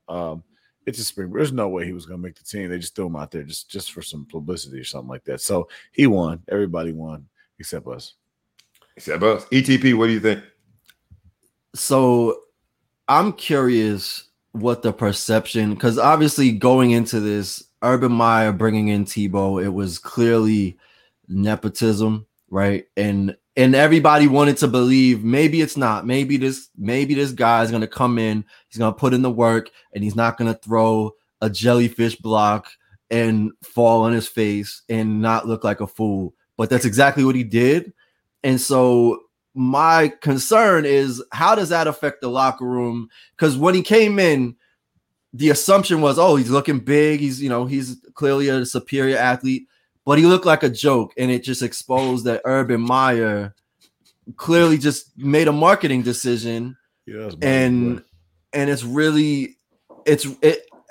It's a springboard. There's no way he was going to make the team. They just threw him out there just for some publicity or something like that. So he won. Everybody won except us. ETP, what do you think? So I'm curious what the perception, because obviously going into this, Urban Meyer bringing in Tebow, it was clearly nepotism, right? And everybody wanted to believe maybe it's not. Maybe this guy is going to come in, he's going to put in the work, and he's not going to throw a jellyfish block and fall on his face and not look like a fool. But that's exactly what he did. And so my concern is, how does that affect the locker room? Because when he came in, the assumption was, oh, he's looking big. He's clearly a superior athlete. But he looked like a joke, and it just exposed that Urban Meyer clearly just made a marketing decision. Yeah, and it's really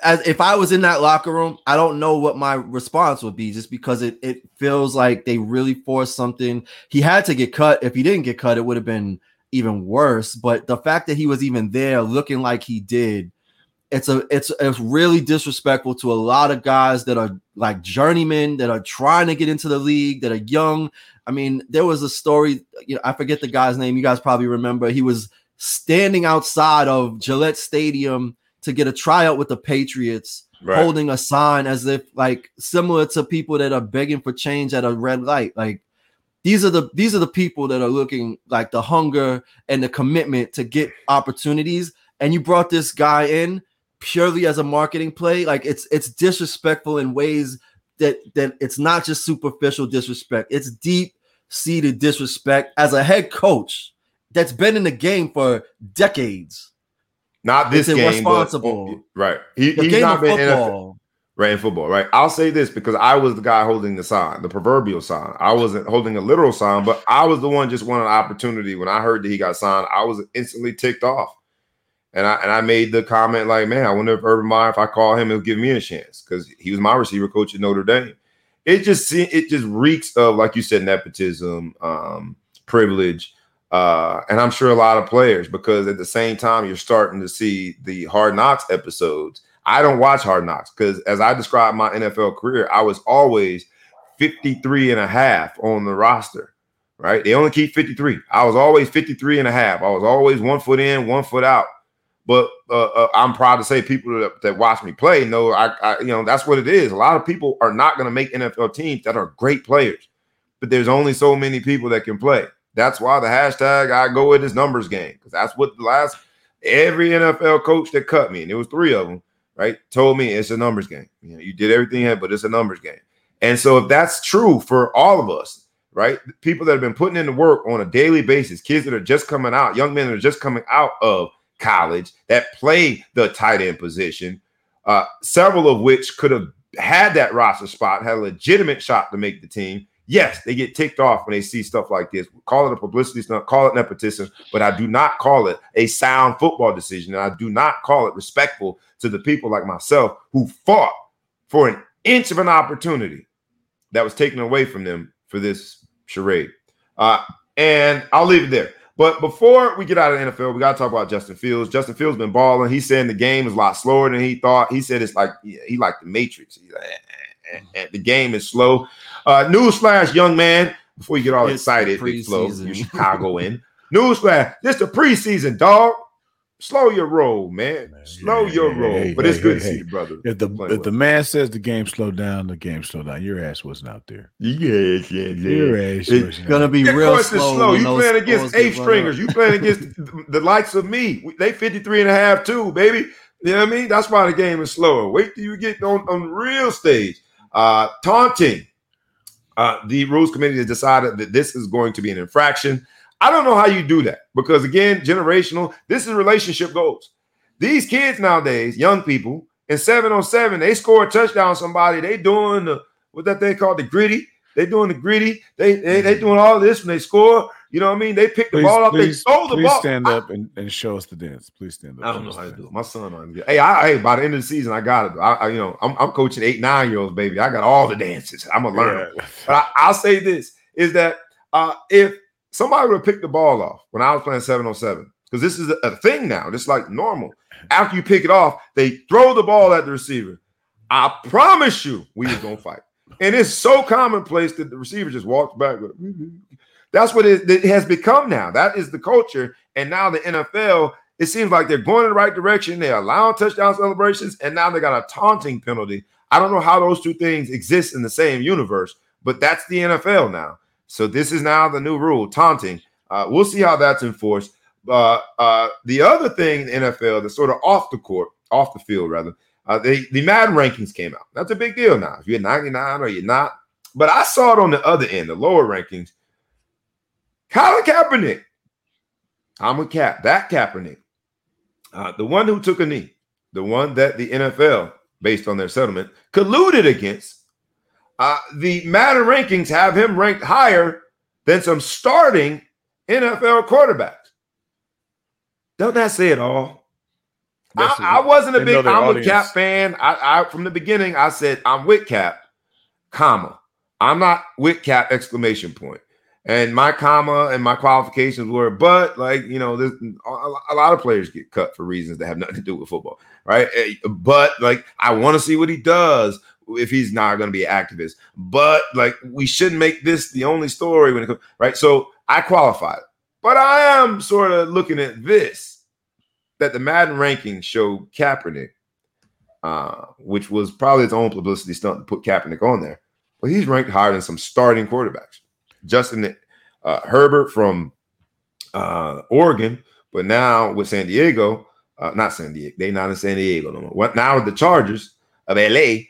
as if I was in that locker room, I don't know what my response would be, just because it feels like they really forced something. He had to get cut. If he didn't get cut, it would have been even worse. But the fact that he was even there looking like he did, it's really disrespectful to a lot of guys that are like journeymen, that are trying to get into the league, that are young. I mean, there was a story, I forget the guy's name. You guys probably remember. He was standing outside of Gillette Stadium to get a tryout with the Patriots, right, holding a sign as if, like, similar to people that are begging for change at a red light. Like, these are the people that are looking like the hunger and the commitment to get opportunities. And you brought this guy in purely as a marketing play. Like, it's disrespectful in ways that it's not just superficial disrespect. It's deep-seated disrespect as a head coach that's been in the game for decades. Not this game, irresponsible. But, right. He's not been in football, right? I'll say this, because I was the guy holding the sign, the proverbial sign. I wasn't holding a literal sign, but I was the one just wanting an opportunity. When I heard that he got signed, I was instantly ticked off. And I made the comment like, man, I wonder if Urban Meyer, if I call him, he'll give me a chance, because he was my receiver coach at Notre Dame. It just reeks of, like you said, nepotism, privilege, and I'm sure a lot of players, because at the same time, you're starting to see the Hard Knocks episodes. I don't watch Hard Knocks because, as I described my NFL career, I was always 53 and a half on the roster. Right? They only keep 53. I was always 53 and a half. I was always 1 foot in, 1 foot out. But I'm proud to say people that watch me play know I that's what it is. A lot of people are not going to make NFL teams that are great players, but there's only so many people that can play. That's why the hashtag I go with is numbers game, because that's what every NFL coach that cut me, and it was three of them, right, told me it's a numbers game. You did everything you had, but it's a numbers game. And so if that's true for all of us, right, people that have been putting in the work on a daily basis, kids that are just coming out, young men that are just coming out of college that play the tight end position, several of which could have had that roster spot, had a legitimate shot to make the team. Yes, they get ticked off when they see stuff like this. We call it a publicity stunt, call it nepotism, but I do not call it a sound football decision. And I do not call it respectful to the people like myself who fought for an inch of an opportunity that was taken away from them for this charade. And I'll leave it there. But before we get out of the NFL, we got to talk about Justin Fields. Justin Fields been balling. He's saying the game is a lot slower than he thought. He said it's like he like the Matrix. He's like, the game is slow. Newsflash, young man, before you get all excited, Big Flow, you Chicagoan. Newsflash, this the preseason, dog. Slow your roll, man. Slow your roll. But it's good to see you, brother. If the man says the game slowed down, the game slowed down. Your ass wasn't out there. Yeah. Your ass was going to be real slow. You playing against eighth stringers. You playing against the likes of me. They 53 and a half too, baby. You know what I mean? That's why the game is slower. Wait till you get on real stage. Taunting. The Rules Committee has decided that this is going to be an infraction. I don't know how you do that, because, again, generational, this is relationship goals. These kids nowadays, young people, in 7-on-7, they score a touchdown somebody. They doing the gritty. They doing the gritty. They doing all this when they score. You know what I mean? They pick the ball up. They throw the ball. Please stand up and show us the dance. Please stand up. I don't know how to do it. My son on it. Hey, by the end of the season, I got it. I'm coaching 8-9-year-olds, baby. I got all the dances. I'm going to learn. Yeah. But I'll say this, is that if somebody would have picked the ball off when I was playing 7-on-7, because this is a thing now. It's like normal. After you pick it off, they throw the ball at the receiver. I promise you, we are going to fight. And it's so commonplace that the receiver just walks back with it. That's what it has become now. That is the culture. And now the NFL It seems like they're going in the right direction. They're allowing touchdown celebrations, and now they got a taunting penalty. I don't know how those two things exist in the same universe, but that's the NFL now. So this is now the new rule, taunting. We'll see how that's enforced. The other thing in the NFL that's sort of off the field, the Madden rankings came out. That's a big deal now. If you're 99 or you're not. But I saw it on the other end, the lower rankings. Colin Kaepernick. I'm a cap. That Kaepernick. The one who took a knee. The one that the NFL, based on their settlement, colluded against. The Madden rankings have him ranked higher than some starting NFL quarterbacks. Don't that say it all? I wasn't a big I'm with Cap fan. I from the beginning, I said I'm with Cap, comma. I'm not with Cap, exclamation point. And my comma and my qualifications were, but like, you know, there's a lot of players get cut for reasons that have nothing to do with football, right? But like, I want to see what he does if he's not going to be an activist. But like, we shouldn't make this the only story when it comes, right? So I qualified. But I am sort of looking at this, that the Madden rankings show Kaepernick, which was probably its own publicity stunt to put Kaepernick on there. But he's ranked higher than some starting quarterbacks. Justin Herbert from Oregon, but now with San Diego, not San Diego. They're not in San Diego no more. What, now with the Chargers of L.A.,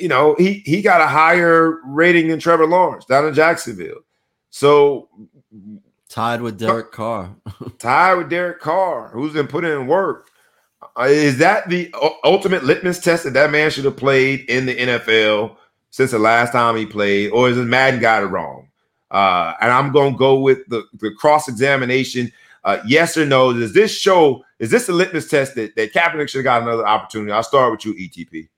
you know, he got a higher rating than Trevor Lawrence down in Jacksonville. So – tied with Derek Carr. Who's been putting in work. Is that the ultimate litmus test that man should have played in the NFL since the last time he played? Or is it Madden got it wrong? And I'm going to go with the cross-examination. Yes or no, is this the litmus test that Kaepernick should have got another opportunity? I'll start with you, ETP.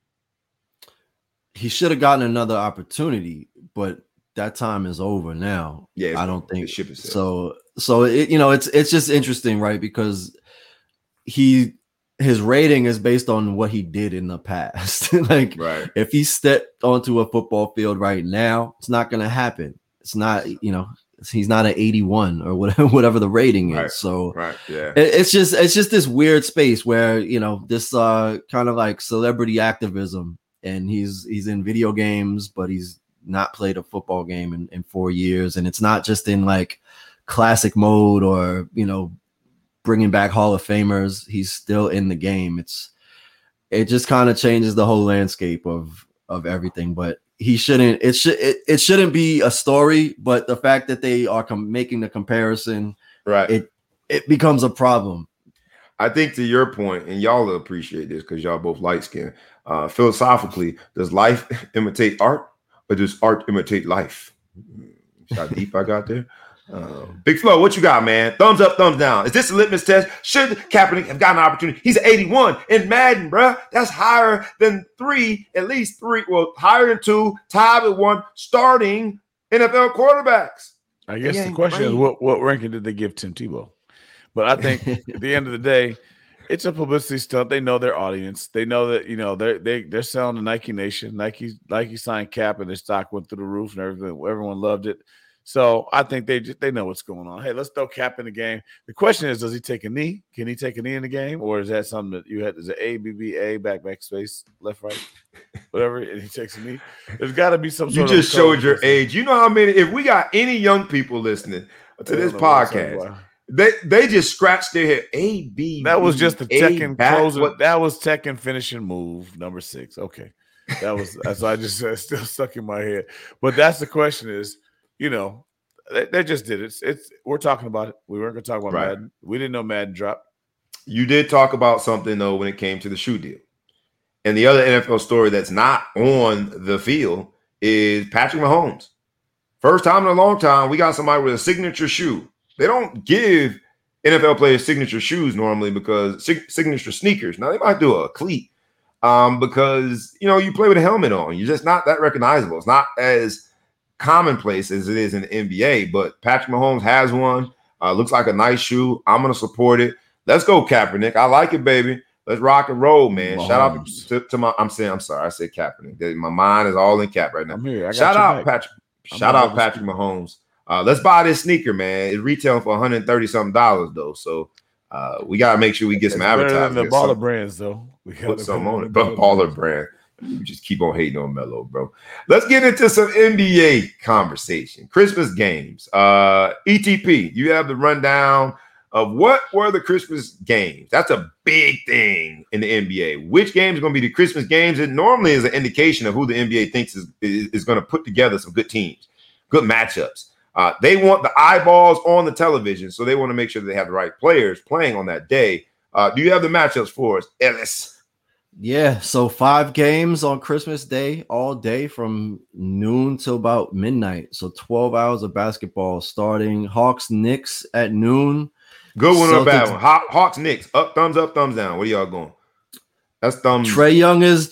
He should have gotten another opportunity, but that time is over now. Yeah, I don't think so. So it, you know, it's just interesting, right? Because his rating is based on what he did in the past. Like, right. If he stepped onto a football field right now, it's not going to happen. It's not, you know, he's not an 81 or whatever the rating is. Right. So right. Yeah. It's just this weird space where, you know, this kind of like celebrity activism, and he's in video games, but he's not played a football game in 4 years, and it's not just in like classic mode or, you know, bringing back Hall of Famers. He's still in the game. It just kind of changes the whole landscape of everything. But he shouldn't. It shouldn't be a story. But the fact that they are making the comparison, right? It becomes a problem. I think, to your point, and y'all will appreciate this because y'all both light skinned. Philosophically, does life imitate art? But does art imitate life? See how deep I got there? Big Flow, what you got, man? Thumbs up, thumbs down. Is this a litmus test? Should Kaepernick have gotten an opportunity? He's an 81 in Madden, bruh. That's higher than at least three. Well, higher than two, tied with one, starting NFL quarterbacks. I guess the question is, what ranking did they give Tim Tebow? But I think at the end of the day, it's a publicity stunt. They know their audience. They know that, you know, they're selling to Nike Nation. Nike signed Cap, and their stock went through the roof, and everyone loved it. So I think they know what's going on. Hey, let's throw Cap in the game. The question is, does he take a knee? Can he take a knee in the game, or is that something that you had? Is it A, B, B, A, back, space, left, right, whatever? And he takes a knee. There's got to be some. You sort just of showed your age. You know how many? If we got any young people listening to this podcast. They just scratched their head. A, B, that was just the second closer. That was second finishing move number 6. Okay, that's I just still stuck in my head. But that's the question is, you know, they just did it. We're talking about it. We weren't going to talk about Madden. We didn't know Madden dropped. You did talk about something though when it came to the shoe deal, and the other NFL story that's not on the field is Patrick Mahomes. First time in a long time, we got somebody with a signature shoe. They don't give NFL players signature shoes normally because signature sneakers. Now, they might do a cleat because, you know, you play with a helmet on. You're just not that recognizable. It's not as commonplace as it is in the NBA, but Patrick Mahomes has one. Looks like a nice shoe. I'm going to support it. Let's go, Kaepernick. I like it, baby. Let's rock and roll, man. Mahomes. Shout out to my – I'm sorry. I said Kaepernick. My mind is all in Cap right now. I'm here. Shout out, Patrick. Shout out, Patrick Mahomes. Let's buy this sneaker, man. It's retailing for $130 something though. So We got to make sure we get some advertising. The baller brands, though. We put some on it. But baller brand. We just keep on hating on Melo, bro. Let's get into some NBA conversation. Christmas games. ETP, you have the rundown of what were the Christmas games. That's a big thing in the NBA. Which games are going to be the Christmas games? It normally is an indication of who the NBA thinks is going to put together some good teams, good matchups. They want the eyeballs on the television, so they want to make sure that they have the right players playing on that day. Do you have the matchups for us, Ellis? Yeah, so 5 games on Christmas Day, all day from noon till about midnight. So 12 hours of basketball starting. Hawks-Knicks at noon. Good one or bad one? Hawks-Knicks. Up, thumbs down. Where y'all going? That's thumbs. Trae Young is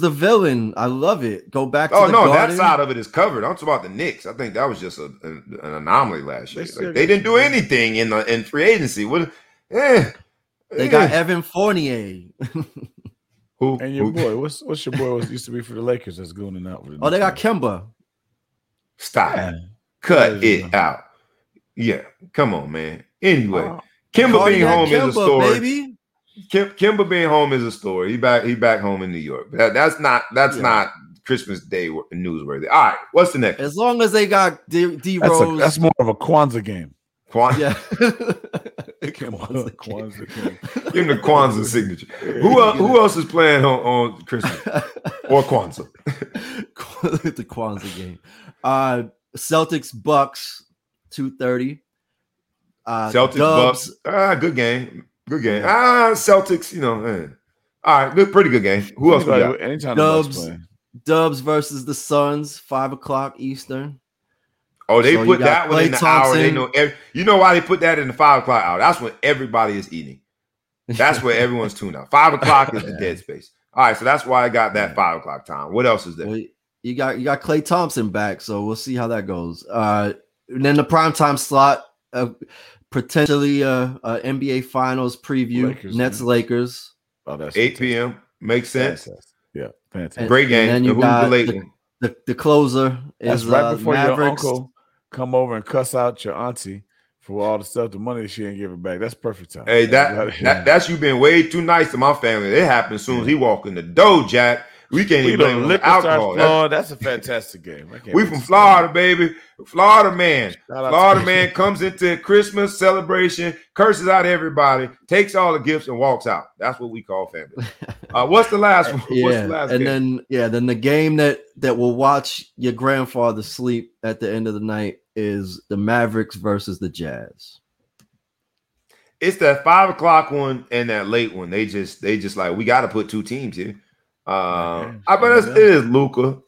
the villain. I love it. Go back to the Garden. That side of it is covered. I'm talking about the Knicks. I think that was just an anomaly last year. Like, they didn't do anything in free agency. They got Evan Fournier. Who? Boy? What's your boy was used to be for the Lakers that's going out with? They got Kemba. Stop. Yeah. Cut it out. Yeah, come on, man. Anyway, Kemba being home is a story. Baby. Kemba being home is a story. He back home in New York. That's not Christmas Day newsworthy. All right, what's the next? As long as they got D Rose, that's more of a Kwanzaa game. Kwanzaa game. Give him the Kwanzaa signature. Who else is playing on Christmas or Kwanzaa? The Kwanzaa game. Celtics Bucks 2:30. Celtics Dubs. Bucks. Good game. Celtics, all right, pretty good game. Who else? Anytime Dubs versus the Suns, 5:00 Eastern. Oh, they put that one in the hour. They know you know why they put that in the 5:00 hour? That's when everybody is eating. That's where everyone's tuned out. 5:00 is the dead space. All right, so that's why I got that 5:00 time. What else is there? Well, you got Klay Thompson back, so we'll see how that goes. And then the primetime slot, potentially NBA Finals preview. Nets-Lakers. Oh, that's 8 p.m. Makes sense. Fantastic. Yeah, fantastic. Great game. And then you got the closer is before Mavericks. Your uncle come over and cuss out your auntie for all the stuff, the money she ain't giving back. That's perfect time. Hey, that's you being way too nice to my family. It happens soon as he walk in the door, Jack. We can't even blame him on alcohol. That's a fantastic game. We from Florida, baby. Florida man. Comes into Christmas celebration, curses out everybody, takes all the gifts, and walks out. That's what we call family. What's the last one? Yeah. What's the last game? Then the game that will watch your grandfather sleep at the end of the night is the Mavericks versus the Jazz. It's that 5:00 one and that late one. They just like, we got to put two teams here. I bet it is Luka,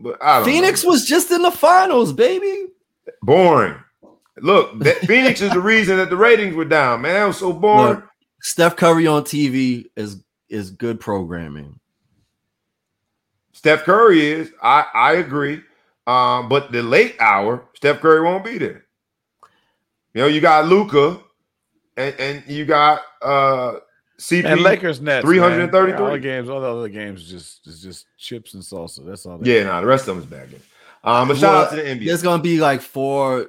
but I don't know. Phoenix was just in the finals, baby. Boring. Look, Phoenix is the reason that the ratings were down, man. It was so boring. Look, Steph Curry on TV is good programming. Steph Curry is. I agree. But the late hour, Steph Curry won't be there. You got Luka, and you got CP and Lakers Nets 333. All the other games is just chips and salsa. That's all. The rest of them is bad games. But shout out to the NBA. There's gonna be like 4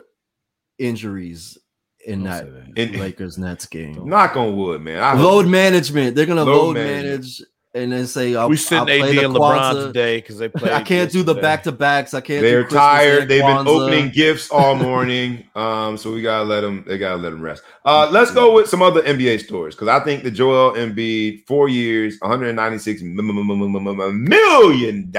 injuries in that Lakers Nets game. Knock on wood, man. Load management. They're gonna load manage and then say, "We sent AD and LeBron today because they played." I can't do the back to backs. I can't. They're tired. They've been opening gifts all morning. So we gotta let them. They gotta let them rest. Let's go with some other NBA stories because I think the Joel Embiid 4 years, $196 million.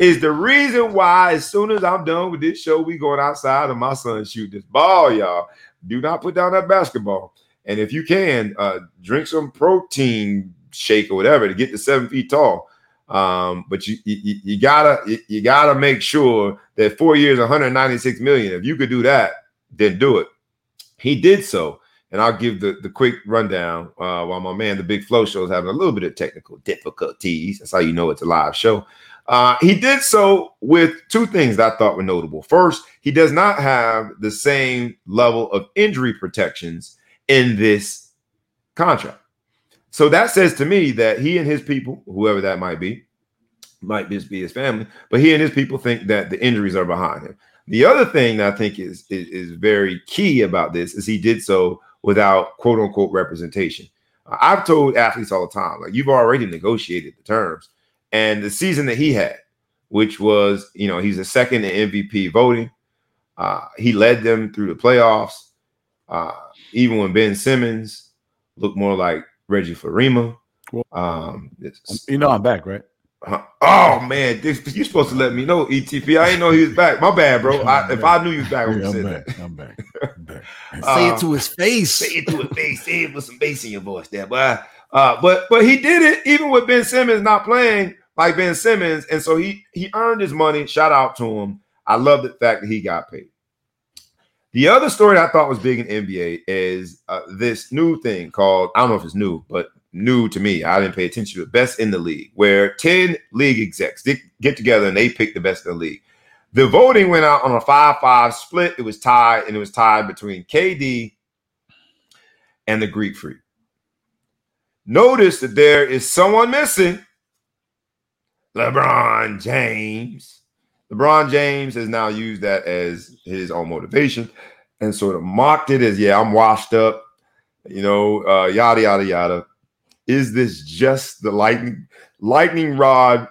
Is the reason why as soon as I'm done with this show, we going outside and my son shoot this ball, y'all. Do not put down that basketball. And if you can, drink some protein shake or whatever to get to 7 feet tall. But you gotta make sure that 4 years, $196 million. If you could do that, then do it. He did so. And I'll give the quick rundown while my man, the Big Flow Show, is having a little bit of technical difficulties. That's how you know it's a live show. He did so with 2 things that I thought were notable. First, he does not have the same level of injury protections in this contract. So that says to me that he and his people, whoever that might just be his family, but he and his people think that the injuries are behind him. The other thing that I think is very key about this is he did so without quote-unquote representation. I've told athletes all the time, like, you've already negotiated the terms. And the season that he had, which was, you know, he's the second in MVP voting. He led them through the playoffs, even when Ben Simmons looked more like Reggie Fleurima. You know I'm back, right? Oh, man, you're supposed to let me know, ETP. I didn't know he was back. My bad, bro. If I knew you was back, I would have said that. I'm back. Say it to his face. Say it to his face. Say it with some bass in your voice there, boy. But he did it even with Ben Simmons not playing like Ben Simmons. And so he earned his money. Shout out to him. I love the fact that he got paid. The other story I thought was big in NBA is this new thing called, I don't know if it's new, but new to me, I didn't pay attention to it, Best in the League, where 10 league execs get together and they pick the best in the league. The voting went out on a 5-5 split. It was tied, and it was tied between KD and the Greek Freak. Notice that there is someone missing. LeBron James. LeBron James has now used that as his own motivation and sort of mocked it as, yeah, I'm washed up, you know, yada, yada, yada. Is this just the lightning rod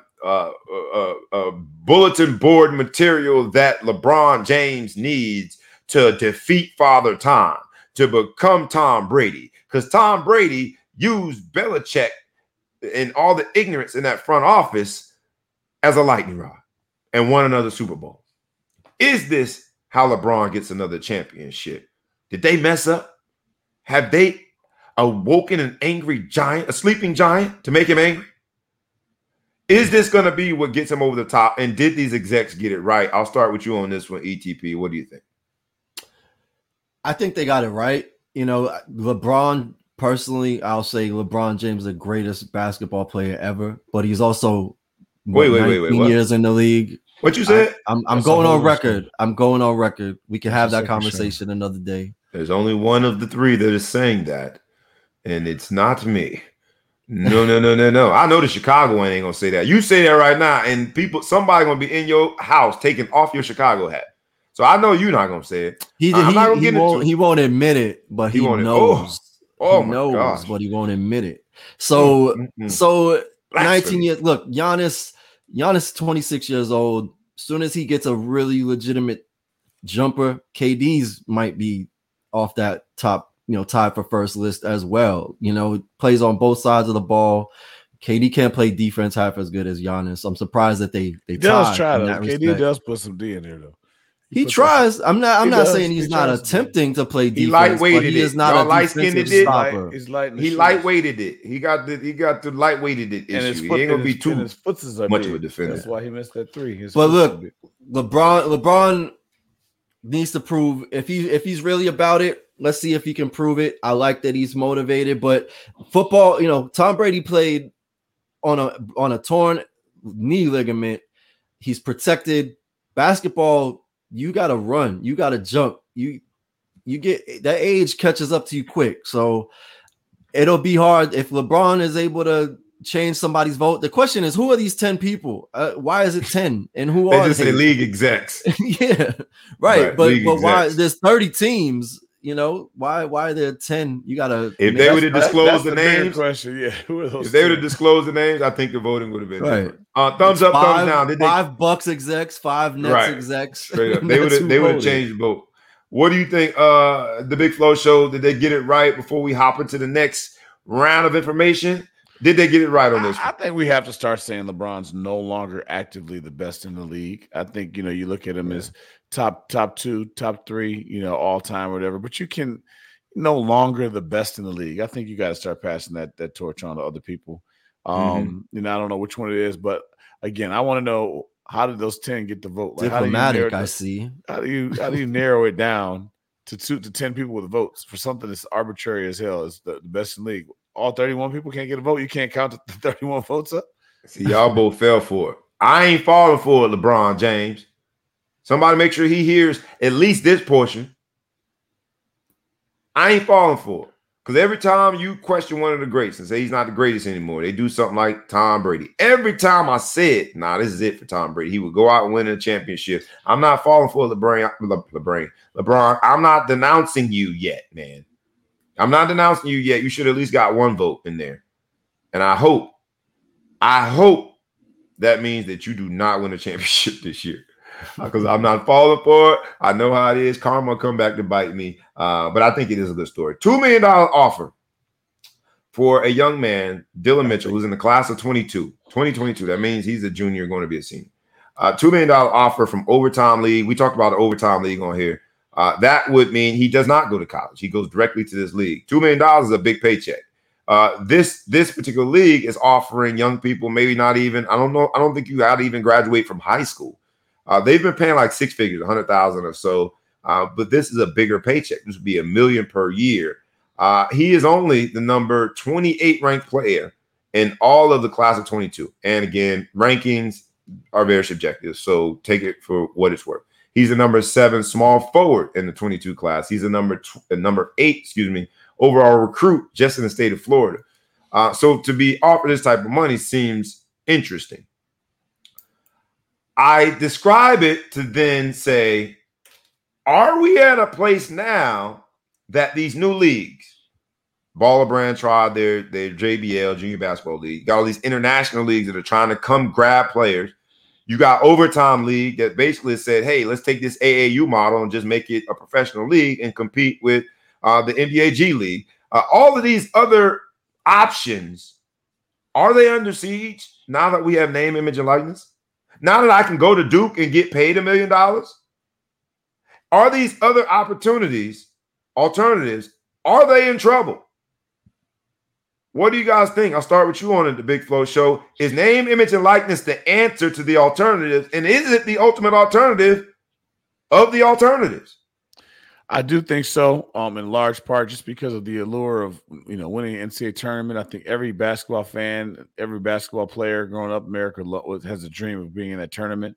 bulletin board material that LeBron James needs to defeat Father Time, to become Tom Brady? Because Tom Brady used Belichick and all the ignorance in that front office as a lightning rod and won another Super Bowl. Is this how LeBron gets another championship? Did they mess up? Have they awoken an angry giant, a sleeping giant, to make him angry? Is this going to be what gets him over the top? And did these execs get it right? I'll start with you on this one, ETP. What do you think? I think they got it right. You know, LeBron... Personally, I'll say LeBron James is the greatest basketball player ever, but he's also 19 years in the league. What you said? I'm going on record. I'm going on record. We can have that conversation another day. There's only one of the three that is saying that, and it's not me. No. I know the Chicago ain't gonna say that. You say that right now, and somebody gonna be in your house taking off your Chicago hat. So I know you're not gonna say it. He won't admit it, but he knows. He knows, but he won't admit it. So, 19 years. Look, Giannis, 26 years old. As soon as he gets a really legitimate jumper, KD's might be off that top, you know, tied for first list as well. You know, plays on both sides of the ball. KD can't play defense half as good as Giannis. I'm surprised that they does try though. KD does put some D in there though. He tries. I'm not saying he's not attempting to play defense. He lightweighted it. He is not a defensive stopper. He lightweighted it. He got the lightweighted it issue. He ain't gonna be too much of a defender. That's why he missed that three. But look, LeBron needs to prove if he's really about it. Let's see if he can prove it. I like that he's motivated, but football. You know, Tom Brady played on a torn knee ligament. He's protected. Basketball. You gotta run. You gotta jump. You get that age catches up to you quick. So it'll be hard if LeBron is able to change somebody's vote. The question is, who are these 10 people? Why is it 10? And who are they? Just say league execs? Yeah, right. But why? There's 30 teams. You know why are there 10? You gotta. If they would have disclosed the names, question, yeah. If they would have disclosed the names, I think the voting would have been right. Thumbs up, thumbs down. Five Bucks execs, five Nets execs. Straight up, they would have changed the vote. What do you think? The Big Flow Show, did they get it right? Before we hop into the next round of information, did they get it right on this one? I think we have to start saying LeBron's no longer actively the best in the league. I think, you know, you look at him as top two, top three, you know, all time or whatever, but you can no longer the best in the league. I think you got to start passing that torch on to other people. You know, I don't know which one it is, but again, I want to know, how did those 10 get the vote? Like, diplomatic, I see. How do you narrow it down to 10 people with votes for something that's arbitrary as hell? It's the best in the league. All 31 people can't get a vote. You can't count the 31 votes up. See, y'all both fell for it. I ain't falling for it, LeBron James. Somebody make sure he hears at least this portion. I ain't falling for it. Because every time you question one of the greats and say he's not the greatest anymore, they do something like Tom Brady. Every time I said, nah, this is it for Tom Brady. He would go out and win a championship. I'm not falling for LeBron. I'm not denouncing you yet, man. I'm not denouncing you yet. You should at least got one vote in there. And I hope that means that you do not win a championship this year, because I'm not falling for it. I know how it is. Karma will come back to bite me. But I think it is a good story. $2 million offer for a young man, Dylan Mitchell, who's in the class of 2022. That means he's a junior, going to be a senior. $2 million offer from Overtime League. We talked about the Overtime League on here. That would mean he does not go to college. He goes directly to this league. $2 million is a big paycheck. This particular league is offering young people, maybe not even, I don't know, I don't think you had to even graduate from high school. They've been paying like six figures, 100,000 or so. But this is a bigger paycheck. This would be $1 million per year. He is only the number 28 ranked player in all of the class of 22. And again, rankings are very subjective, so take it for what it's worth. He's the number 7 small forward in the 22 class. He's the number eight, overall recruit just in the state of Florida. So to be offered this type of money seems interesting. I describe it to then say, are we at a place now that these new leagues, Baller Brand tried their JBL, Junior Basketball League, got all these international leagues that are trying to come grab players. You got Overtime League that basically said, hey, let's take this AAU model and just make it a professional league and compete with the NBA G League. All of these other options, are they under siege now that we have name, image, and likeness? Now that I can go to Duke and get paid $1 million? Are these other opportunities, alternatives, are they in trouble? What do you guys think? I'll start with you on it, the Big Flow Show. Is name, image, and likeness the answer to the alternatives? And is it the ultimate alternative of the alternatives? I do think so, in large part just because of the allure of, winning the NCAA tournament. I think every basketball fan, every basketball player growing up in America has a dream of being in that tournament.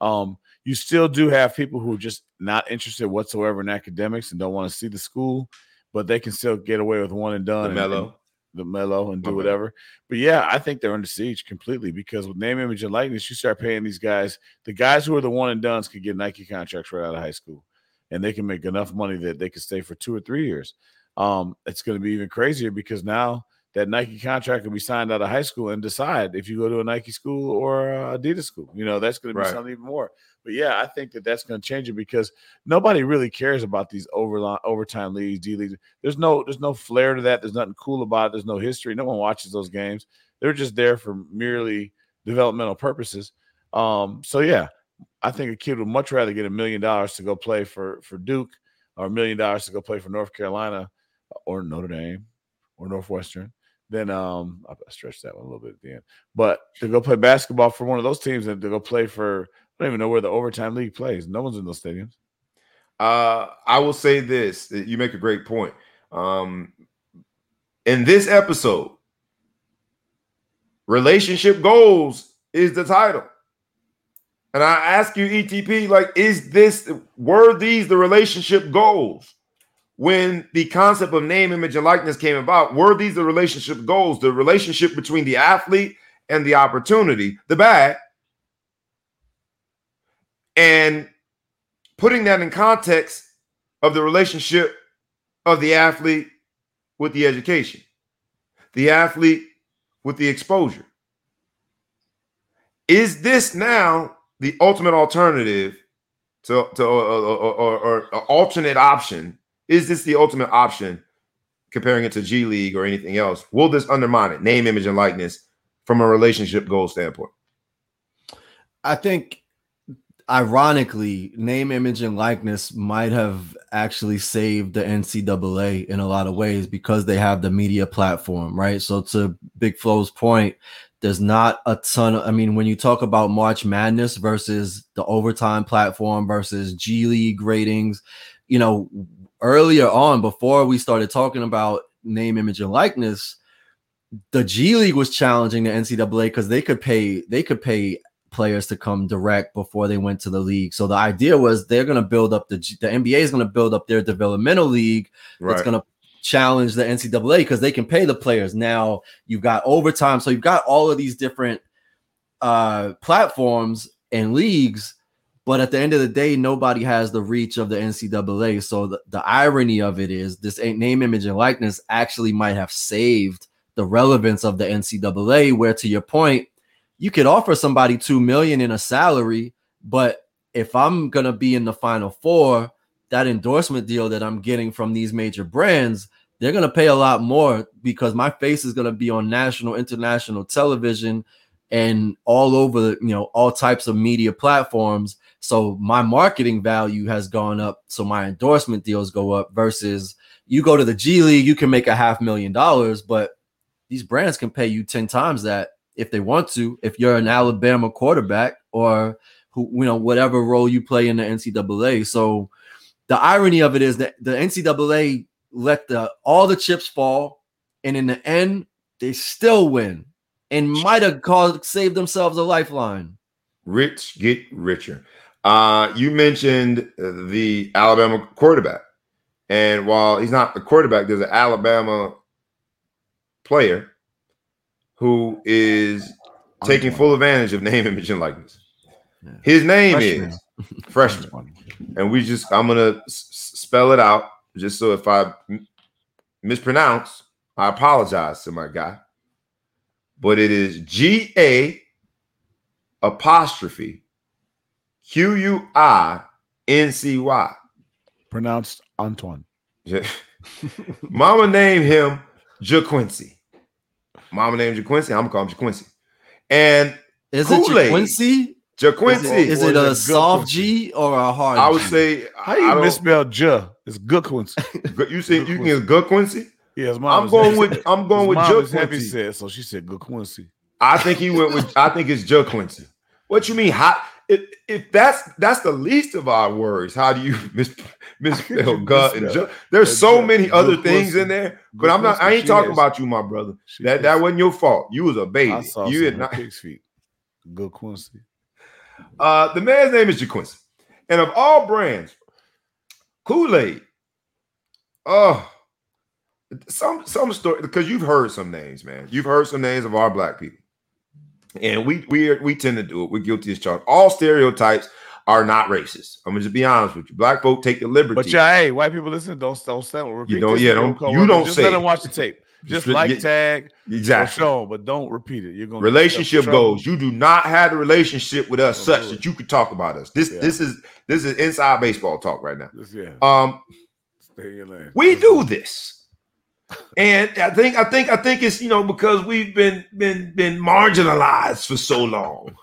You still do have people who are just not interested whatsoever in academics and don't want to see the school, but they can still get away with one and done. LaMelo and do whatever. But yeah, I think they're under siege completely because with name, image, and likeness, you start paying these guys. The guys who are the one and dones could get Nike contracts right out of high school. And they can make enough money that they can stay for 2 or 3 years. It's going to be even crazier because now that Nike contract can be signed out of high school and decide if you go to a Nike school or Adidas school. That's going to be something even more. But, yeah, I think that's going to change it because nobody really cares about these overtime leagues, D leagues. There's no flair to that. There's nothing cool about it. There's no history. No one watches those games. They're just there for merely developmental purposes. So, yeah. I think a kid would much rather get $1 million to go play for Duke or $1 million to go play for North Carolina or Notre Dame or Northwestern than I stretched that one a little bit at the end. But to go play basketball for one of those teams and to go play for – I don't even know where the Overtime League plays. No one's in those stadiums. I will say this. You make a great point. In this episode, Relationship Goals is the title. And I ask you, ETP, were these the relationship goals when the concept of name, image, and likeness came about? Were these the relationship goals, the relationship between the athlete and the opportunity, the bag? And putting that in context of the relationship of the athlete with the education, the athlete with the exposure. Is this now the ultimate alternative or alternate option? Is this the ultimate option comparing it to G League or anything else? Will this undermine it? Name, image, and likeness from a relationship goal standpoint. I think ironically, name, image, and likeness might have actually saved the NCAA in a lot of ways because they have the media platform, right? So to Big Flow's point, there's not a ton of, when you talk about March Madness versus the overtime platform versus G League ratings, earlier on, before we started talking about name, image, and likeness, the G League was challenging the NCAA because they could pay players to come direct before they went to the league. So the idea was they're going to build up the NBA is going to build up their developmental league. Right. That's going to challenge the NCAA because they can pay the players. Now you've got overtime. So you've got all of these different platforms and leagues, But at the end of the day, nobody has the reach of the NCAA. So the irony of it is this name, image, and likeness actually might have saved the relevance of the NCAA, where, to your point, you could offer somebody $2 million in a salary, but if I'm going to be in the Final Four, that endorsement deal that I'm getting from these major brands, they're going to pay a lot more because my face is going to be on national, international television and all over, you know, all types of media platforms. So my marketing value has gone up. So my endorsement deals go up versus you go to the G League, you can make $500,000, but these brands can pay you 10 times that if they want to, if you're an Alabama quarterback or who, you know, whatever role you play in the NCAA. So the irony of it is that the NCAA let all the chips fall, and in the end, they still win and might have saved themselves a lifeline. Rich get richer. You mentioned the Alabama quarterback, and while he's not the quarterback, there's an Alabama player who is taking full advantage of name, image, and likeness. Yeah. His name is Freshman. And I'm going to spell it out just so if I mispronounce, I apologize to my guy. But it is GA_QUINCY. Pronounced Antoine. Yeah. Mama named him JaQuincy. Mama named JaQuincy. I'm going to call him JaQuincy. And is it JaQuincy? JaQuincy. Is it a soft G or a hard G? I would say, how do you misspell Ja? It's GaQuincy. You say you can get GaQuincy? Yeah, his mom I'm going with JaQuincy. So she said GaQuincy. I think it's JaQuincy. What you mean? How? If that's the least of our worries, how do you misspell God and Jug? There's so many other things in there, but I ain't talking about you, my brother. That wasn't your fault. You was a baby. I saw you had not 6 feet. GaQuincy. The man's name is JaQuincy, and of all brands, Kool-Aid. Oh, some story, because you've heard some names, man. You've heard some names of our black people, and we tend to do it. We're guilty as charged. All stereotypes are not racist. I'm gonna just be honest with you. Black folk take the liberty, but hey, white people, listen. Don't stand. Repeat you don't. Yeah, don't. You don't just say. Let them watch the tape. Just tag, exactly. Show, but don't repeat it. You're gonna relationship goals. You do not have a relationship with us such that you could talk about us. This is inside baseball talk right now. Yeah. Stay in your lane. We do this, and I think it's because we've been marginalized for so long.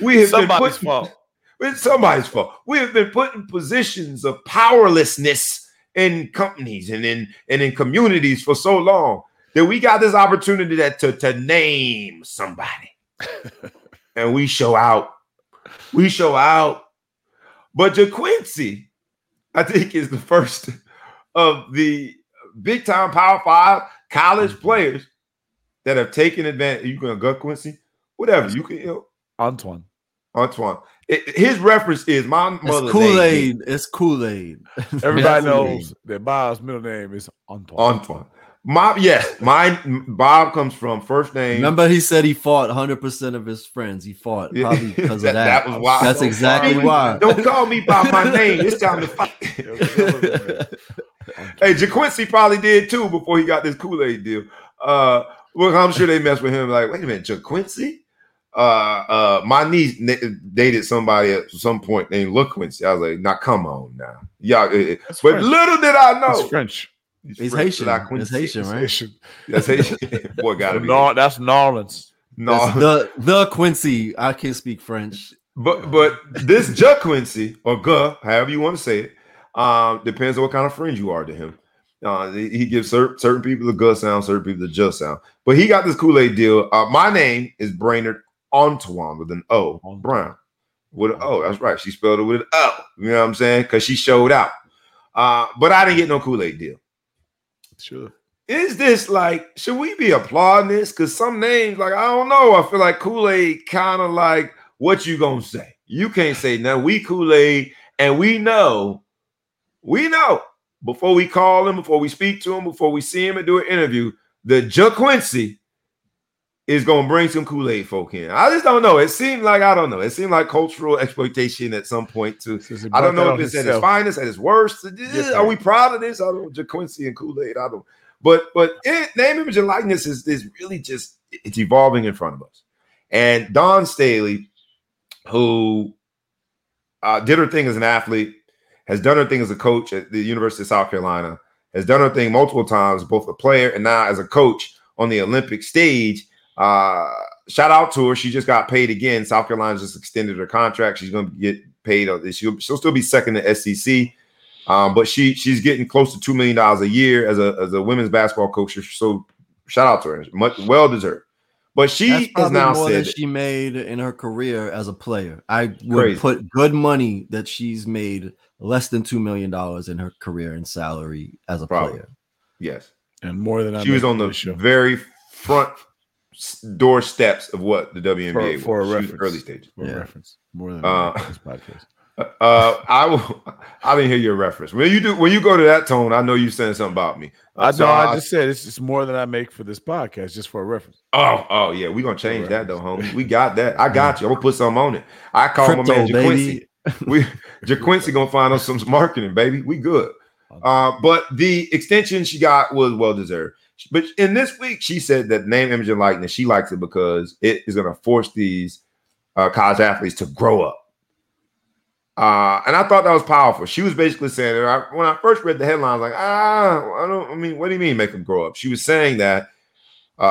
We have somebody's fault. It's somebody's fault. We have been put in positions of powerlessness in companies and in communities for so long that we got this opportunity to name somebody, and we show out. But JaQuincy, I think, is the first of the big time Power Five college players that have taken advantage. You can go JaQuincy, whatever you can. Antoine. His reference is my mother's Kool-Aid. It's Kool-Aid. Everybody knows that Bob's middle name is Antoine. Bob comes from first name. Remember, he said he fought 100% of his friends. He fought probably because of that. That was why. That's exactly why. Don't call me by my name. It's time to fight. Hey, JaQuincy probably did too before he got this Kool-Aid deal. Well, I'm sure they messed with him. Like, wait a minute, JaQuincy? My niece dated somebody at some point named LaQuincy. I was like, "Now, come on, now, y'all." But French. Little did I know, it's French. He's French. Haitian. It's Haitian, right? That's Haitian. Boy, gotta be. No, that's Narlins. No, the Quincy. I can't speak French. But this JaQuincy or Guh, however you want to say it, depends on what kind of friend you are to him. He gives certain people the Guh sound, certain people the Juh sound. But he got this Kool-Aid deal. My name is Brainerd Antoine with an O. Brown with an O. That's right. She spelled it with an O. You know what I'm saying? Because she showed out. But I didn't get no Kool-Aid deal. Sure. Is this should we be applauding this? Because some names, I don't know. I feel like Kool-Aid kind of what you going to say? You can't say nothing. We Kool-Aid, and we know before we call him, before we speak to him, before we see him and do an interview, the JaQuincy is going to bring some Kool-Aid folk in. I just don't know. It seemed like, It seemed like cultural exploitation at some point too. I don't know if it's at its finest, at its worst. Yes, are we proud of this? I don't know. JaQuincy and Kool-Aid, I don't. But name, image, and likeness is really just, it's evolving in front of us. And Dawn Staley, who did her thing as an athlete, has done her thing as a coach at the University of South Carolina, has done her thing multiple times, both a player and now as a coach on the Olympic stage. Shout out to her. She just got paid again. South Carolina just extended her contract. She's going to get paid. She'll still be second in SEC. But she's getting close to $2 million a year as a women's basketball coach. So shout out to her. Much well deserved. But she has now more said than she made in her career as a player. I would put good money that she's made less than $2 million in her career in salary as a player. Yes. And more than she was on the very front door steps of what the WNBA for was. A reference. Early stage. For a reference. More than this podcast. I didn't hear your reference. When you go to that tone, I know you saying something about me. I just said it's more than I make for this podcast, just for a reference. Oh yeah, we're gonna change that though, homie. We got that. I got you. I'm gonna put something on it. I call Crypto, my man JaQuincy. JaQuincy gonna find us some marketing, baby. We good. But the extension she got was well deserved. But in this week, she said that name, image, and likeness, she likes it because it is gonna force these college athletes to grow up. And I thought that was powerful. She was basically saying that when I first read the headlines, like, what do you mean make them grow up? She was saying that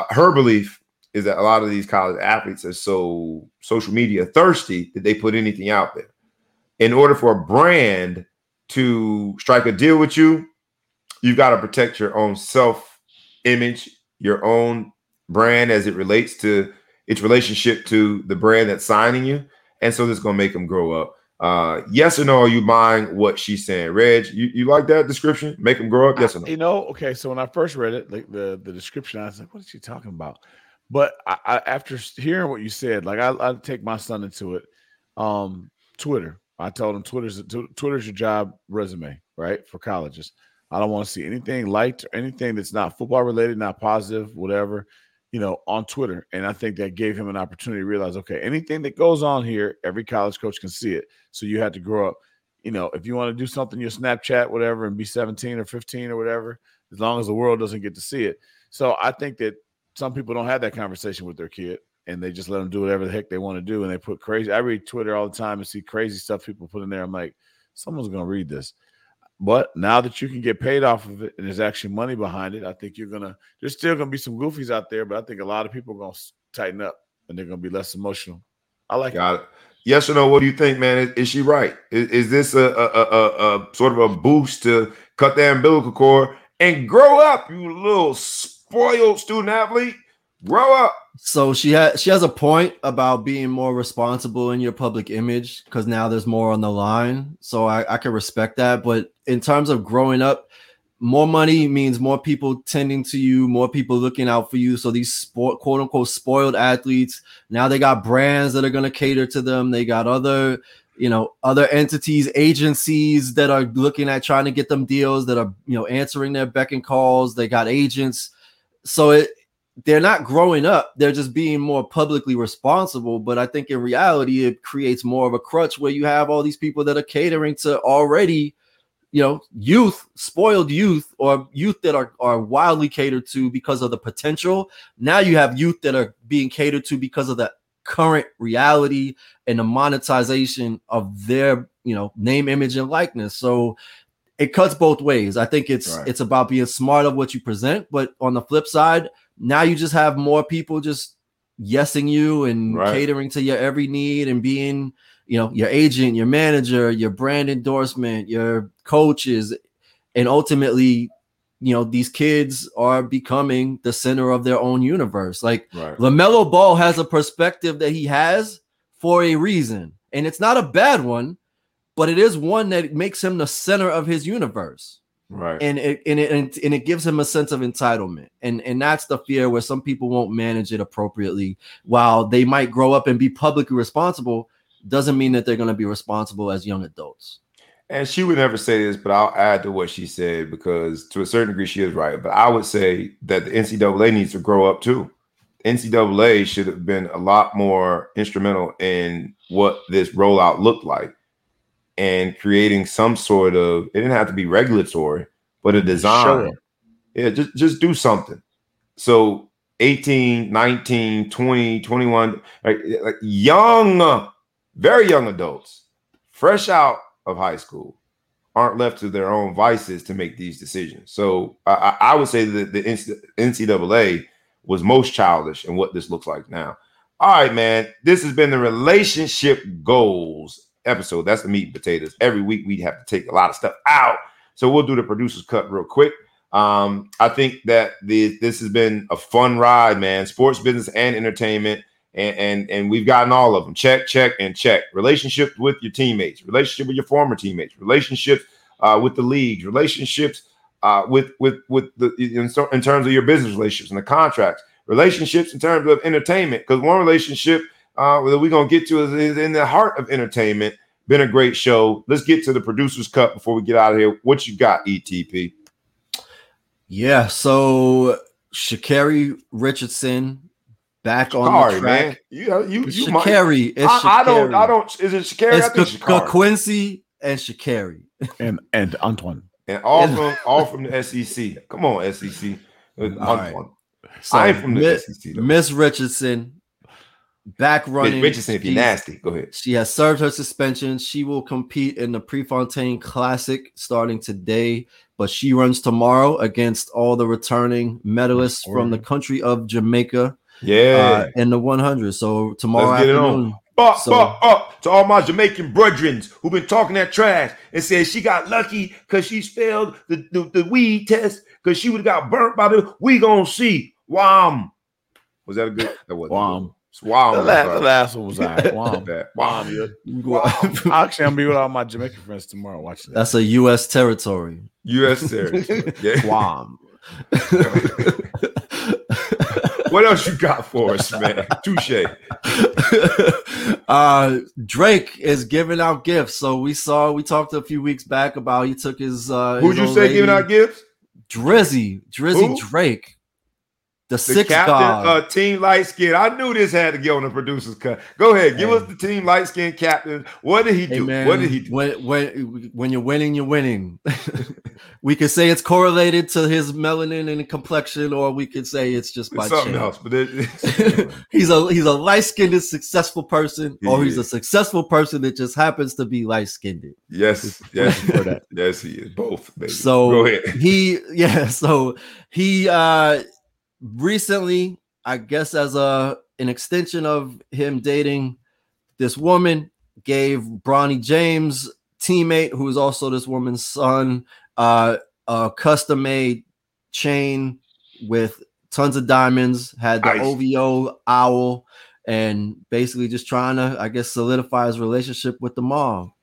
her belief is that a lot of these college athletes are so social media thirsty that they put anything out there. In order for a brand to strike a deal with you, you've got to protect your own self-image, your own brand as it relates to its relationship to the brand that's signing you. And so this is going to make them grow up. Yes or no, are you buying what she's saying? Reg, you like that description? Make them grow up? Yes or no? So when I first read it, like the description, I was like, what is she talking about? But I after hearing what you said, like I take my son into it. Twitter. I told him Twitter's your job resume, right? For colleges. I don't want to see anything liked or anything that's not football related, not positive, whatever, on Twitter. And I think that gave him an opportunity to realize, okay, anything that goes on here, every college coach can see it. So you had to grow up. If you want to do something, your Snapchat, whatever, and be 17 or 15 or whatever, as long as the world doesn't get to see it. So I think that some people don't have that conversation with their kid and they just let them do whatever the heck they want to do. And they put crazy. I read Twitter all the time and see crazy stuff people put in there. I'm like, someone's going to read this. But now that you can get paid off of it and there's actually money behind it, I think there's still going to be some goofies out there, but I think a lot of people are going to tighten up and they're going to be less emotional. I like it. Yes or no, what do you think, man? Is she right? Is this a sort of a boost to cut the umbilical cord and grow up, you little spoiled student athlete? Grow up. So she has a point about being more responsible in your public image because now there's more on the line. So I can respect that. But in terms of growing up, more money means more people tending to you, more people looking out for you. So these quote unquote spoiled athletes, now they got brands that are going to cater to them. They got other, other entities, agencies that are looking at trying to get them deals that are, answering their beck and calls. They got agents. So they're not growing up. They're just being more publicly responsible. But I think in reality, it creates more of a crutch where you have all these people that are catering to already, youth, spoiled youth, or youth that are wildly catered to because of the potential. Now you have youth that are being catered to because of the current reality and the monetization of their, name, image, and likeness. So it cuts both ways. I think it's about being smart of what you present. But on the flip side, now you just have more people just yesing you and catering to your every need and being, your agent, your manager, your brand endorsement, your coaches. And ultimately, these kids are becoming the center of their own universe. Like LaMelo Ball has a perspective that he has for a reason. And it's not a bad one, but it is one that makes him the center of his universe. Right. And it gives him a sense of entitlement. And that's the fear where some people won't manage it appropriately. While they might grow up and be publicly responsible, doesn't mean that they're going to be responsible as young adults. And she would never say this, but I'll add to what she said, because to a certain degree, she is right. But I would say that the NCAA needs to grow up, too. NCAA should have been a lot more instrumental in what this rollout looked like and creating some sort of, it didn't have to be regulatory, but a design. Sure. Yeah, just do something. So 18, 19, 20, 21, like young, very young adults, fresh out of high school, aren't left to their own vices to make these decisions. So I would say that the NCAA was most childish in what this looks like now. All right, man, this has been the Relationship Goals episode. That's the meat and potatoes. Every week we have to take a lot of stuff out. So we'll do the producer's cut real quick. I think that this has been a fun ride, man. Sports, business, and entertainment. And we've gotten all of them. Check, check, and check. Relationships with your teammates. Relationship with your former teammates. Relationships with the leagues. Relationships with the in terms of your business relationships and the contracts. Relationships in terms of entertainment. Because one relationship that we're going to get to is in the heart of entertainment. Been a great show. Let's get to the producer's cut before we get out of here. What you got, ETP? Yeah, so Sha'Carri Richardson back Sha'Carri, on the track. Man. You Sha'Carri. It's Sha'Carri. I don't. Is it Sha'Carri? It's Quincy and Sha'Carri and Antoine and all from the SEC. Come on, SEC. Antoine. So I'm from the SEC. Though. Miss Richardson back running. Miss Richardson, if you're nasty, go ahead. She has served her suspension. She will compete in the Prefontaine Classic starting today. But she runs tomorrow against all the returning medalists from the country of Jamaica. Yeah, in the 100. So tomorrow afternoon. Up to all my Jamaican brethren who've been talking that trash and said she got lucky because she failed the weed test because she would have got burnt by the. We gonna see. Wham. Was that a good? That wasn't. Wham. Wow, the last one was all right. Wow. Actually, I'm be with all my Jamaican friends tomorrow watching that. That's a U.S. territory. U.S. territory. Yeah. Wow. What else you got for us, man? Touche. Drake is giving out gifts. So we talked a few weeks back about he took his. Who'd you say lady, giving out gifts? Drizzy Who? Drake. The sixth captain, team light skin. I knew this had to get on the producer's cut. Go ahead, give us the team light skin captain. What did he do? Man, what did he do? When you're winning, you're winning. We could say it's correlated to his melanin and complexion, or we could say it's just by something chance. Else. But he's a light skinned successful person, he's a successful person that just happens to be light skinned. Yes, he is both. Baby. So go ahead. So he recently, I guess as an extension of him dating this woman, gave Bronny James' teammate, who is also this woman's son, a custom-made chain with tons of diamonds, had the OVO owl, and basically just trying to, I guess, solidify his relationship with the mom.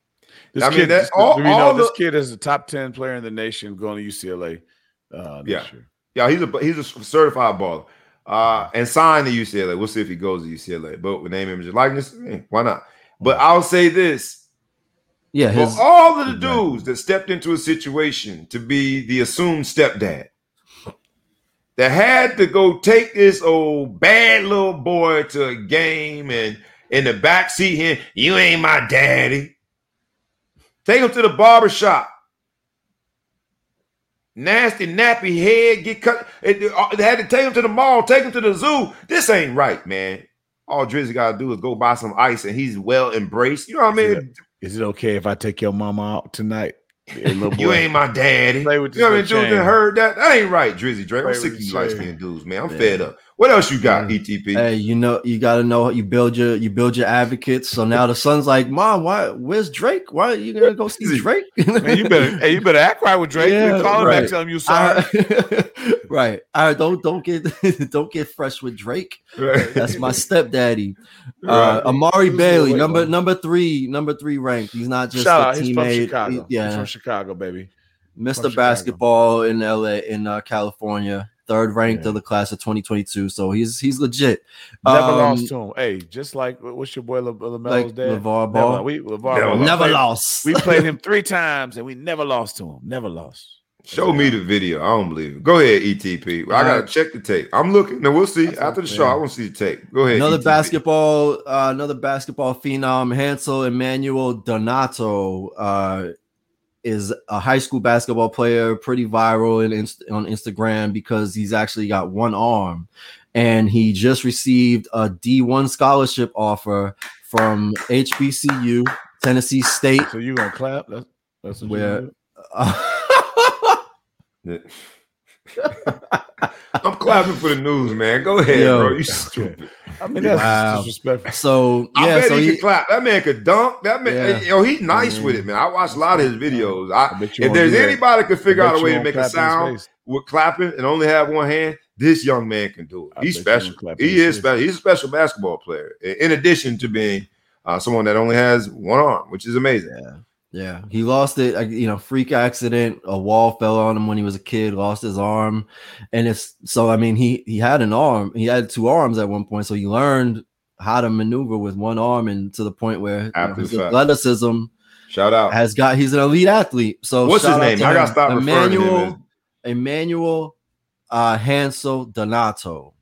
This kid is the top 10 player in the nation going to UCLA this year. Yeah, he's a certified baller and signed to UCLA. We'll see if he goes to UCLA. But with name, image, and likeness, why not? But I'll say this. Yeah, for all of the dudes that stepped into a situation to be the assumed stepdad that had to go take this old bad little boy to a game and in the backseat here, you ain't my daddy. Take him to the barbershop. Nasty nappy head get cut. They had to take him to the mall, take him to the zoo. This ain't right, man. All Drizzy gotta do is go buy some ice, and he's well embraced. You know what I mean? Is it okay if I take your mama out tonight? Hey, little boy, you ain't my daddy. You know what I mean? Dudes heard that. That ain't right, Drizzy Drake. I'm sick of you light skinned dudes, man. I'm fed up. What else you got, ETP? Hey, you gotta know you build your advocates. So now the son's like, Mom, where's Drake? Why are you gonna go see Drake? Man, you better act right with Drake. You call him back, tell him you sorry. Right. I don't get fresh with Drake. Right. That's my stepdaddy. Right. Amari Bailey, number three ranked. He's not just a teammate. He's from Chicago. He's from Chicago, baby. Mr. Basketball in LA, in California. Third ranked of the class of 2022, so he's legit. Never lost to him. Hey, just like what's your boy LaMelo's dad? LeVar Ball. Never lost. We played him 3 times and we never lost to him. Never lost. Show me the video. I don't believe it. Go ahead, ETP. I got to check the tape. I'm looking. Now, we'll see. After the show, I want to see the tape. Go ahead, Another basketball phenom, Hansel Emmanuel Donato, is a high school basketball player, pretty viral on Instagram because he's actually got one arm. And he just received a D1 scholarship offer from HBCU, Tennessee State. So you're going to clap? That's where. I'm clapping for the news, man. Go ahead, bro. You stupid. I mean, that's disrespectful. So I bet he can clap. That man could dunk. That man, he's nice with it, man. I watch a lot of his videos. If there's anybody that can figure out a way to make a sound with clapping and only have one hand, this young man can do it. He's special. He is special. He's a special basketball player. In addition to being someone that only has one arm, which is amazing. Yeah. Yeah, he lost it, freak accident. A wall fell on him when he was a kid, lost his arm. And he had an arm. He had two arms at one point. So he learned how to maneuver with one arm, and to the point where his athleticism he's an elite athlete. So what's his name? I got to stop referring to him. Emmanuel Hansel Donato.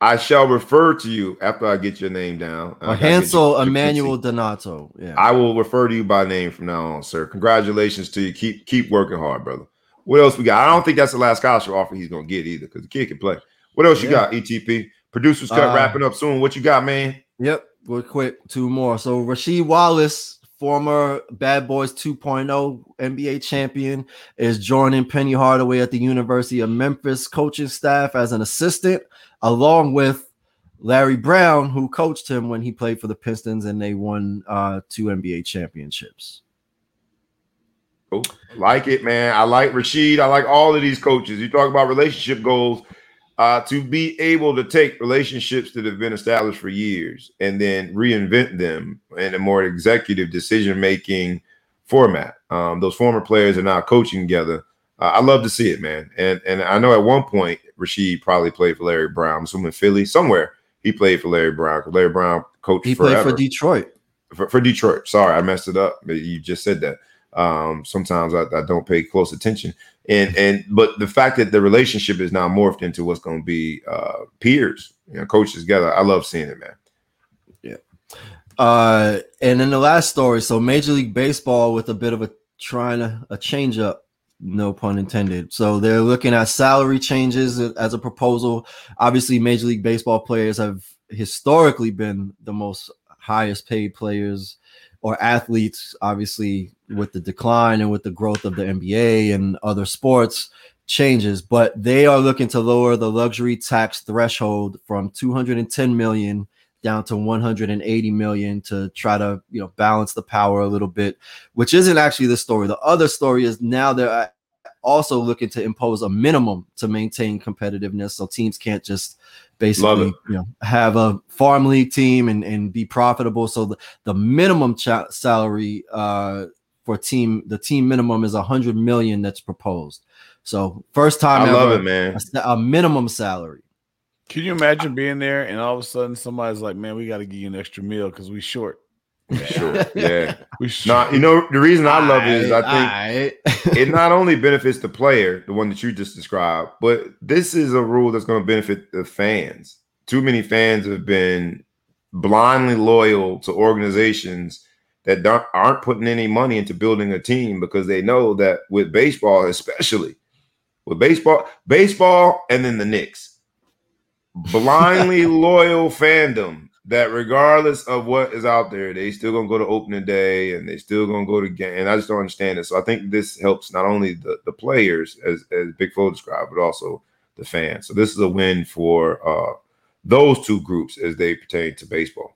I shall refer to you after I get your name down. Hansel Emmanuel Donato. Yeah. I will refer to you by name from now on, sir. Congratulations to you. Keep working hard, brother. What else we got? I don't think that's the last scholarship offer he's going to get either, because the kid can play. What else you got, ETP? Producers Cut wrapping up soon. What you got, man? Yep. Real quick. Two more. So Rasheed Wallace, former Bad Boys 2.0 NBA champion, is joining Penny Hardaway at the University of Memphis coaching staff as an assistant, along with Larry Brown, who coached him when he played for the Pistons, and they won two NBA championships. Oh, like it, man. I like Rasheed. I like all of these coaches. You talk about relationship goals, to be able to take relationships that have been established for years and then reinvent them in a more executive decision-making format. Those former players are now coaching together. I love to see it, man. And I know at one point, Rasheed probably played for Larry Brown. I'm assuming Philly, somewhere he played for Larry Brown. Larry Brown coached forever. He played for Detroit. For Detroit. Sorry, I messed it up. You just said that. Sometimes I don't pay close attention. But the fact that the relationship is now morphed into what's going to be peers, coaches together. I love seeing it, man. Yeah. And then the last story. So Major League Baseball with a bit of a change up. No pun intended. So they're looking at salary changes as a proposal. Obviously, Major League Baseball players have historically been the most highest paid players or athletes. Obviously, with the decline and with the growth of the NBA and other sports, changes. But they are looking to lower the luxury tax threshold from $210 million down to $180 million to try to, balance the power a little bit, which isn't actually the story. The other story is now they're also looking to impose a minimum to maintain competitiveness. So teams can't just basically, have a farm league team and be profitable. So the minimum salary for the team minimum is $100 million that's proposed. So first time I love it, man. A minimum salary. Can you imagine being there and all of a sudden somebody's like, man, we got to give you an extra meal because we short. We short. Nah, the reason I love it is I think it not only benefits the player, the one that you just described, but this is a rule that's going to benefit the fans. Too many fans have been blindly loyal to organizations that aren't putting any money into building a team, because they know that with baseball, especially with baseball and then the Knicks, blindly loyal fandom that regardless of what is out there, they still gonna go to opening day and they still gonna go to game. And I just don't understand it. So I think this helps not only the players, as Big Flow described, but also the fans. So this is a win for those two groups as they pertain to baseball.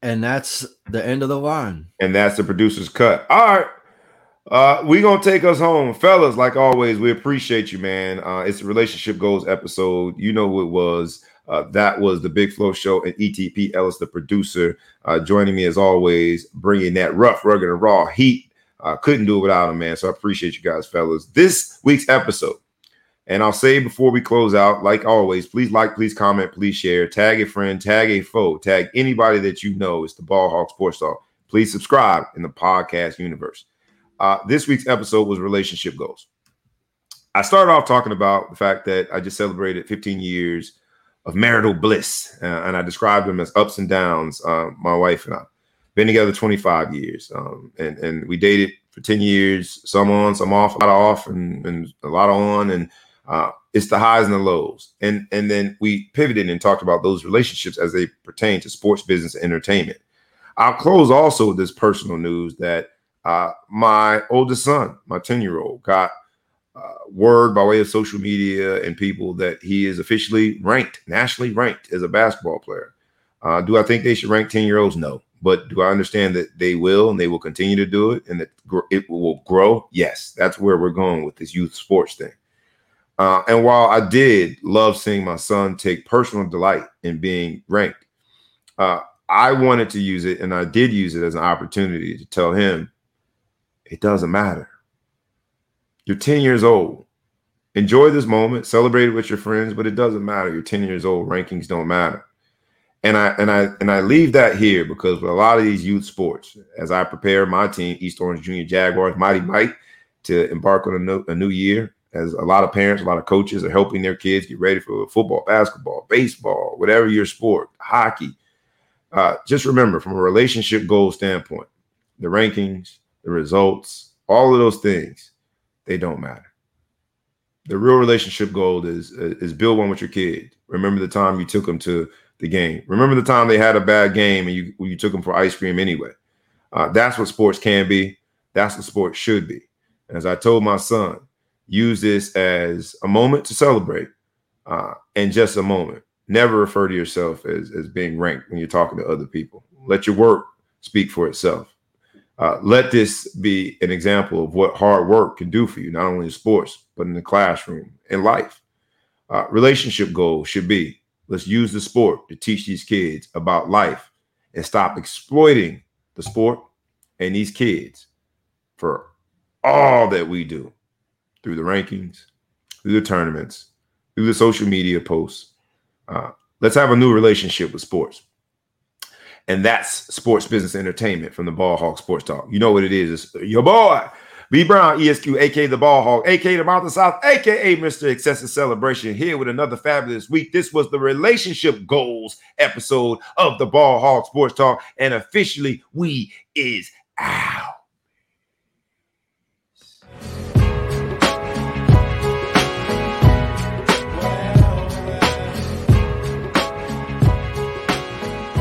And that's the end of the line. And that's the producer's cut. All right. We're going to take us home. Fellas, like always, we appreciate you, man. It's the Relationship Goals episode. You know what it was. That was the Big Flow Show and ETP Ellis, the producer, joining me as always, bringing that rough, rugged, and raw heat. Couldn't do it without him, man. So I appreciate you guys, fellas. This week's episode, and I'll say before we close out, like always, please like, please comment, please share. Tag a friend, tag a foe, tag anybody that you know. It's the Ball Hog Sports Talk. Please subscribe in the podcast universe. This week's episode was relationship goals. I started off talking about the fact that I just celebrated 15 years of marital bliss, and I described them as ups and downs. My wife and I been together 25 years, and we dated for 10 years, some on, some off, a lot off, and a lot on, and it's the highs and the lows. And then we pivoted and talked about those relationships as they pertain to sports, business, and entertainment. I'll close also with this personal news that my oldest son, my 10-year-old, got word by way of social media and people that he is officially ranked, nationally ranked as a basketball player. Do I think they should rank 10-year-olds? No. But do I understand that they will and they will continue to do it and that it will grow? Yes, that's where we're going with this youth sports thing. And while I did love seeing my son take personal delight in being ranked, I wanted to use it, and I did use it as an opportunity to tell him, it doesn't matter. You're 10 years old. Enjoy this moment, celebrate it with your friends, but it doesn't matter. You're 10 years old. Rankings don't matter. And I leave that here because with a lot of these youth sports, as I prepare my team, East Orange Junior Jaguars, Mighty Mike, to embark on a new year, as a lot of parents, a lot of coaches are helping their kids get ready for football, basketball, baseball, whatever your sport, hockey. Just remember, from a relationship goal standpoint, the rankings, the results, all of those things, they don't matter. The real relationship goal is build one with your kid. Remember the time you took them to the game. Remember the time they had a bad game and you took them for ice cream anyway. That's what sports can be. That's what sports should be. As I told my son, use this as a moment to celebrate and just a moment. Never refer to yourself as being ranked when you're talking to other people. Let your work speak for itself. Let this be an example of what hard work can do for you, not only in sports, but in the classroom, in life. Relationship goals should be, let's use the sport to teach these kids about life and stop exploiting the sport and these kids for all that we do through the rankings, through the tournaments, through the social media posts. Let's have a new relationship with sports. And that's sports, business, entertainment from the Ball Hog Sports Talk. You know what it is. It's your boy, B. Brown, ESQ, a.k.a. the Ball Hog, a.k.a. the Mountain South, a.k.a. Mr. Excessive Celebration, here with another fabulous week. This was the Relationship Goals episode of the Ball Hog Sports Talk, and officially we is out.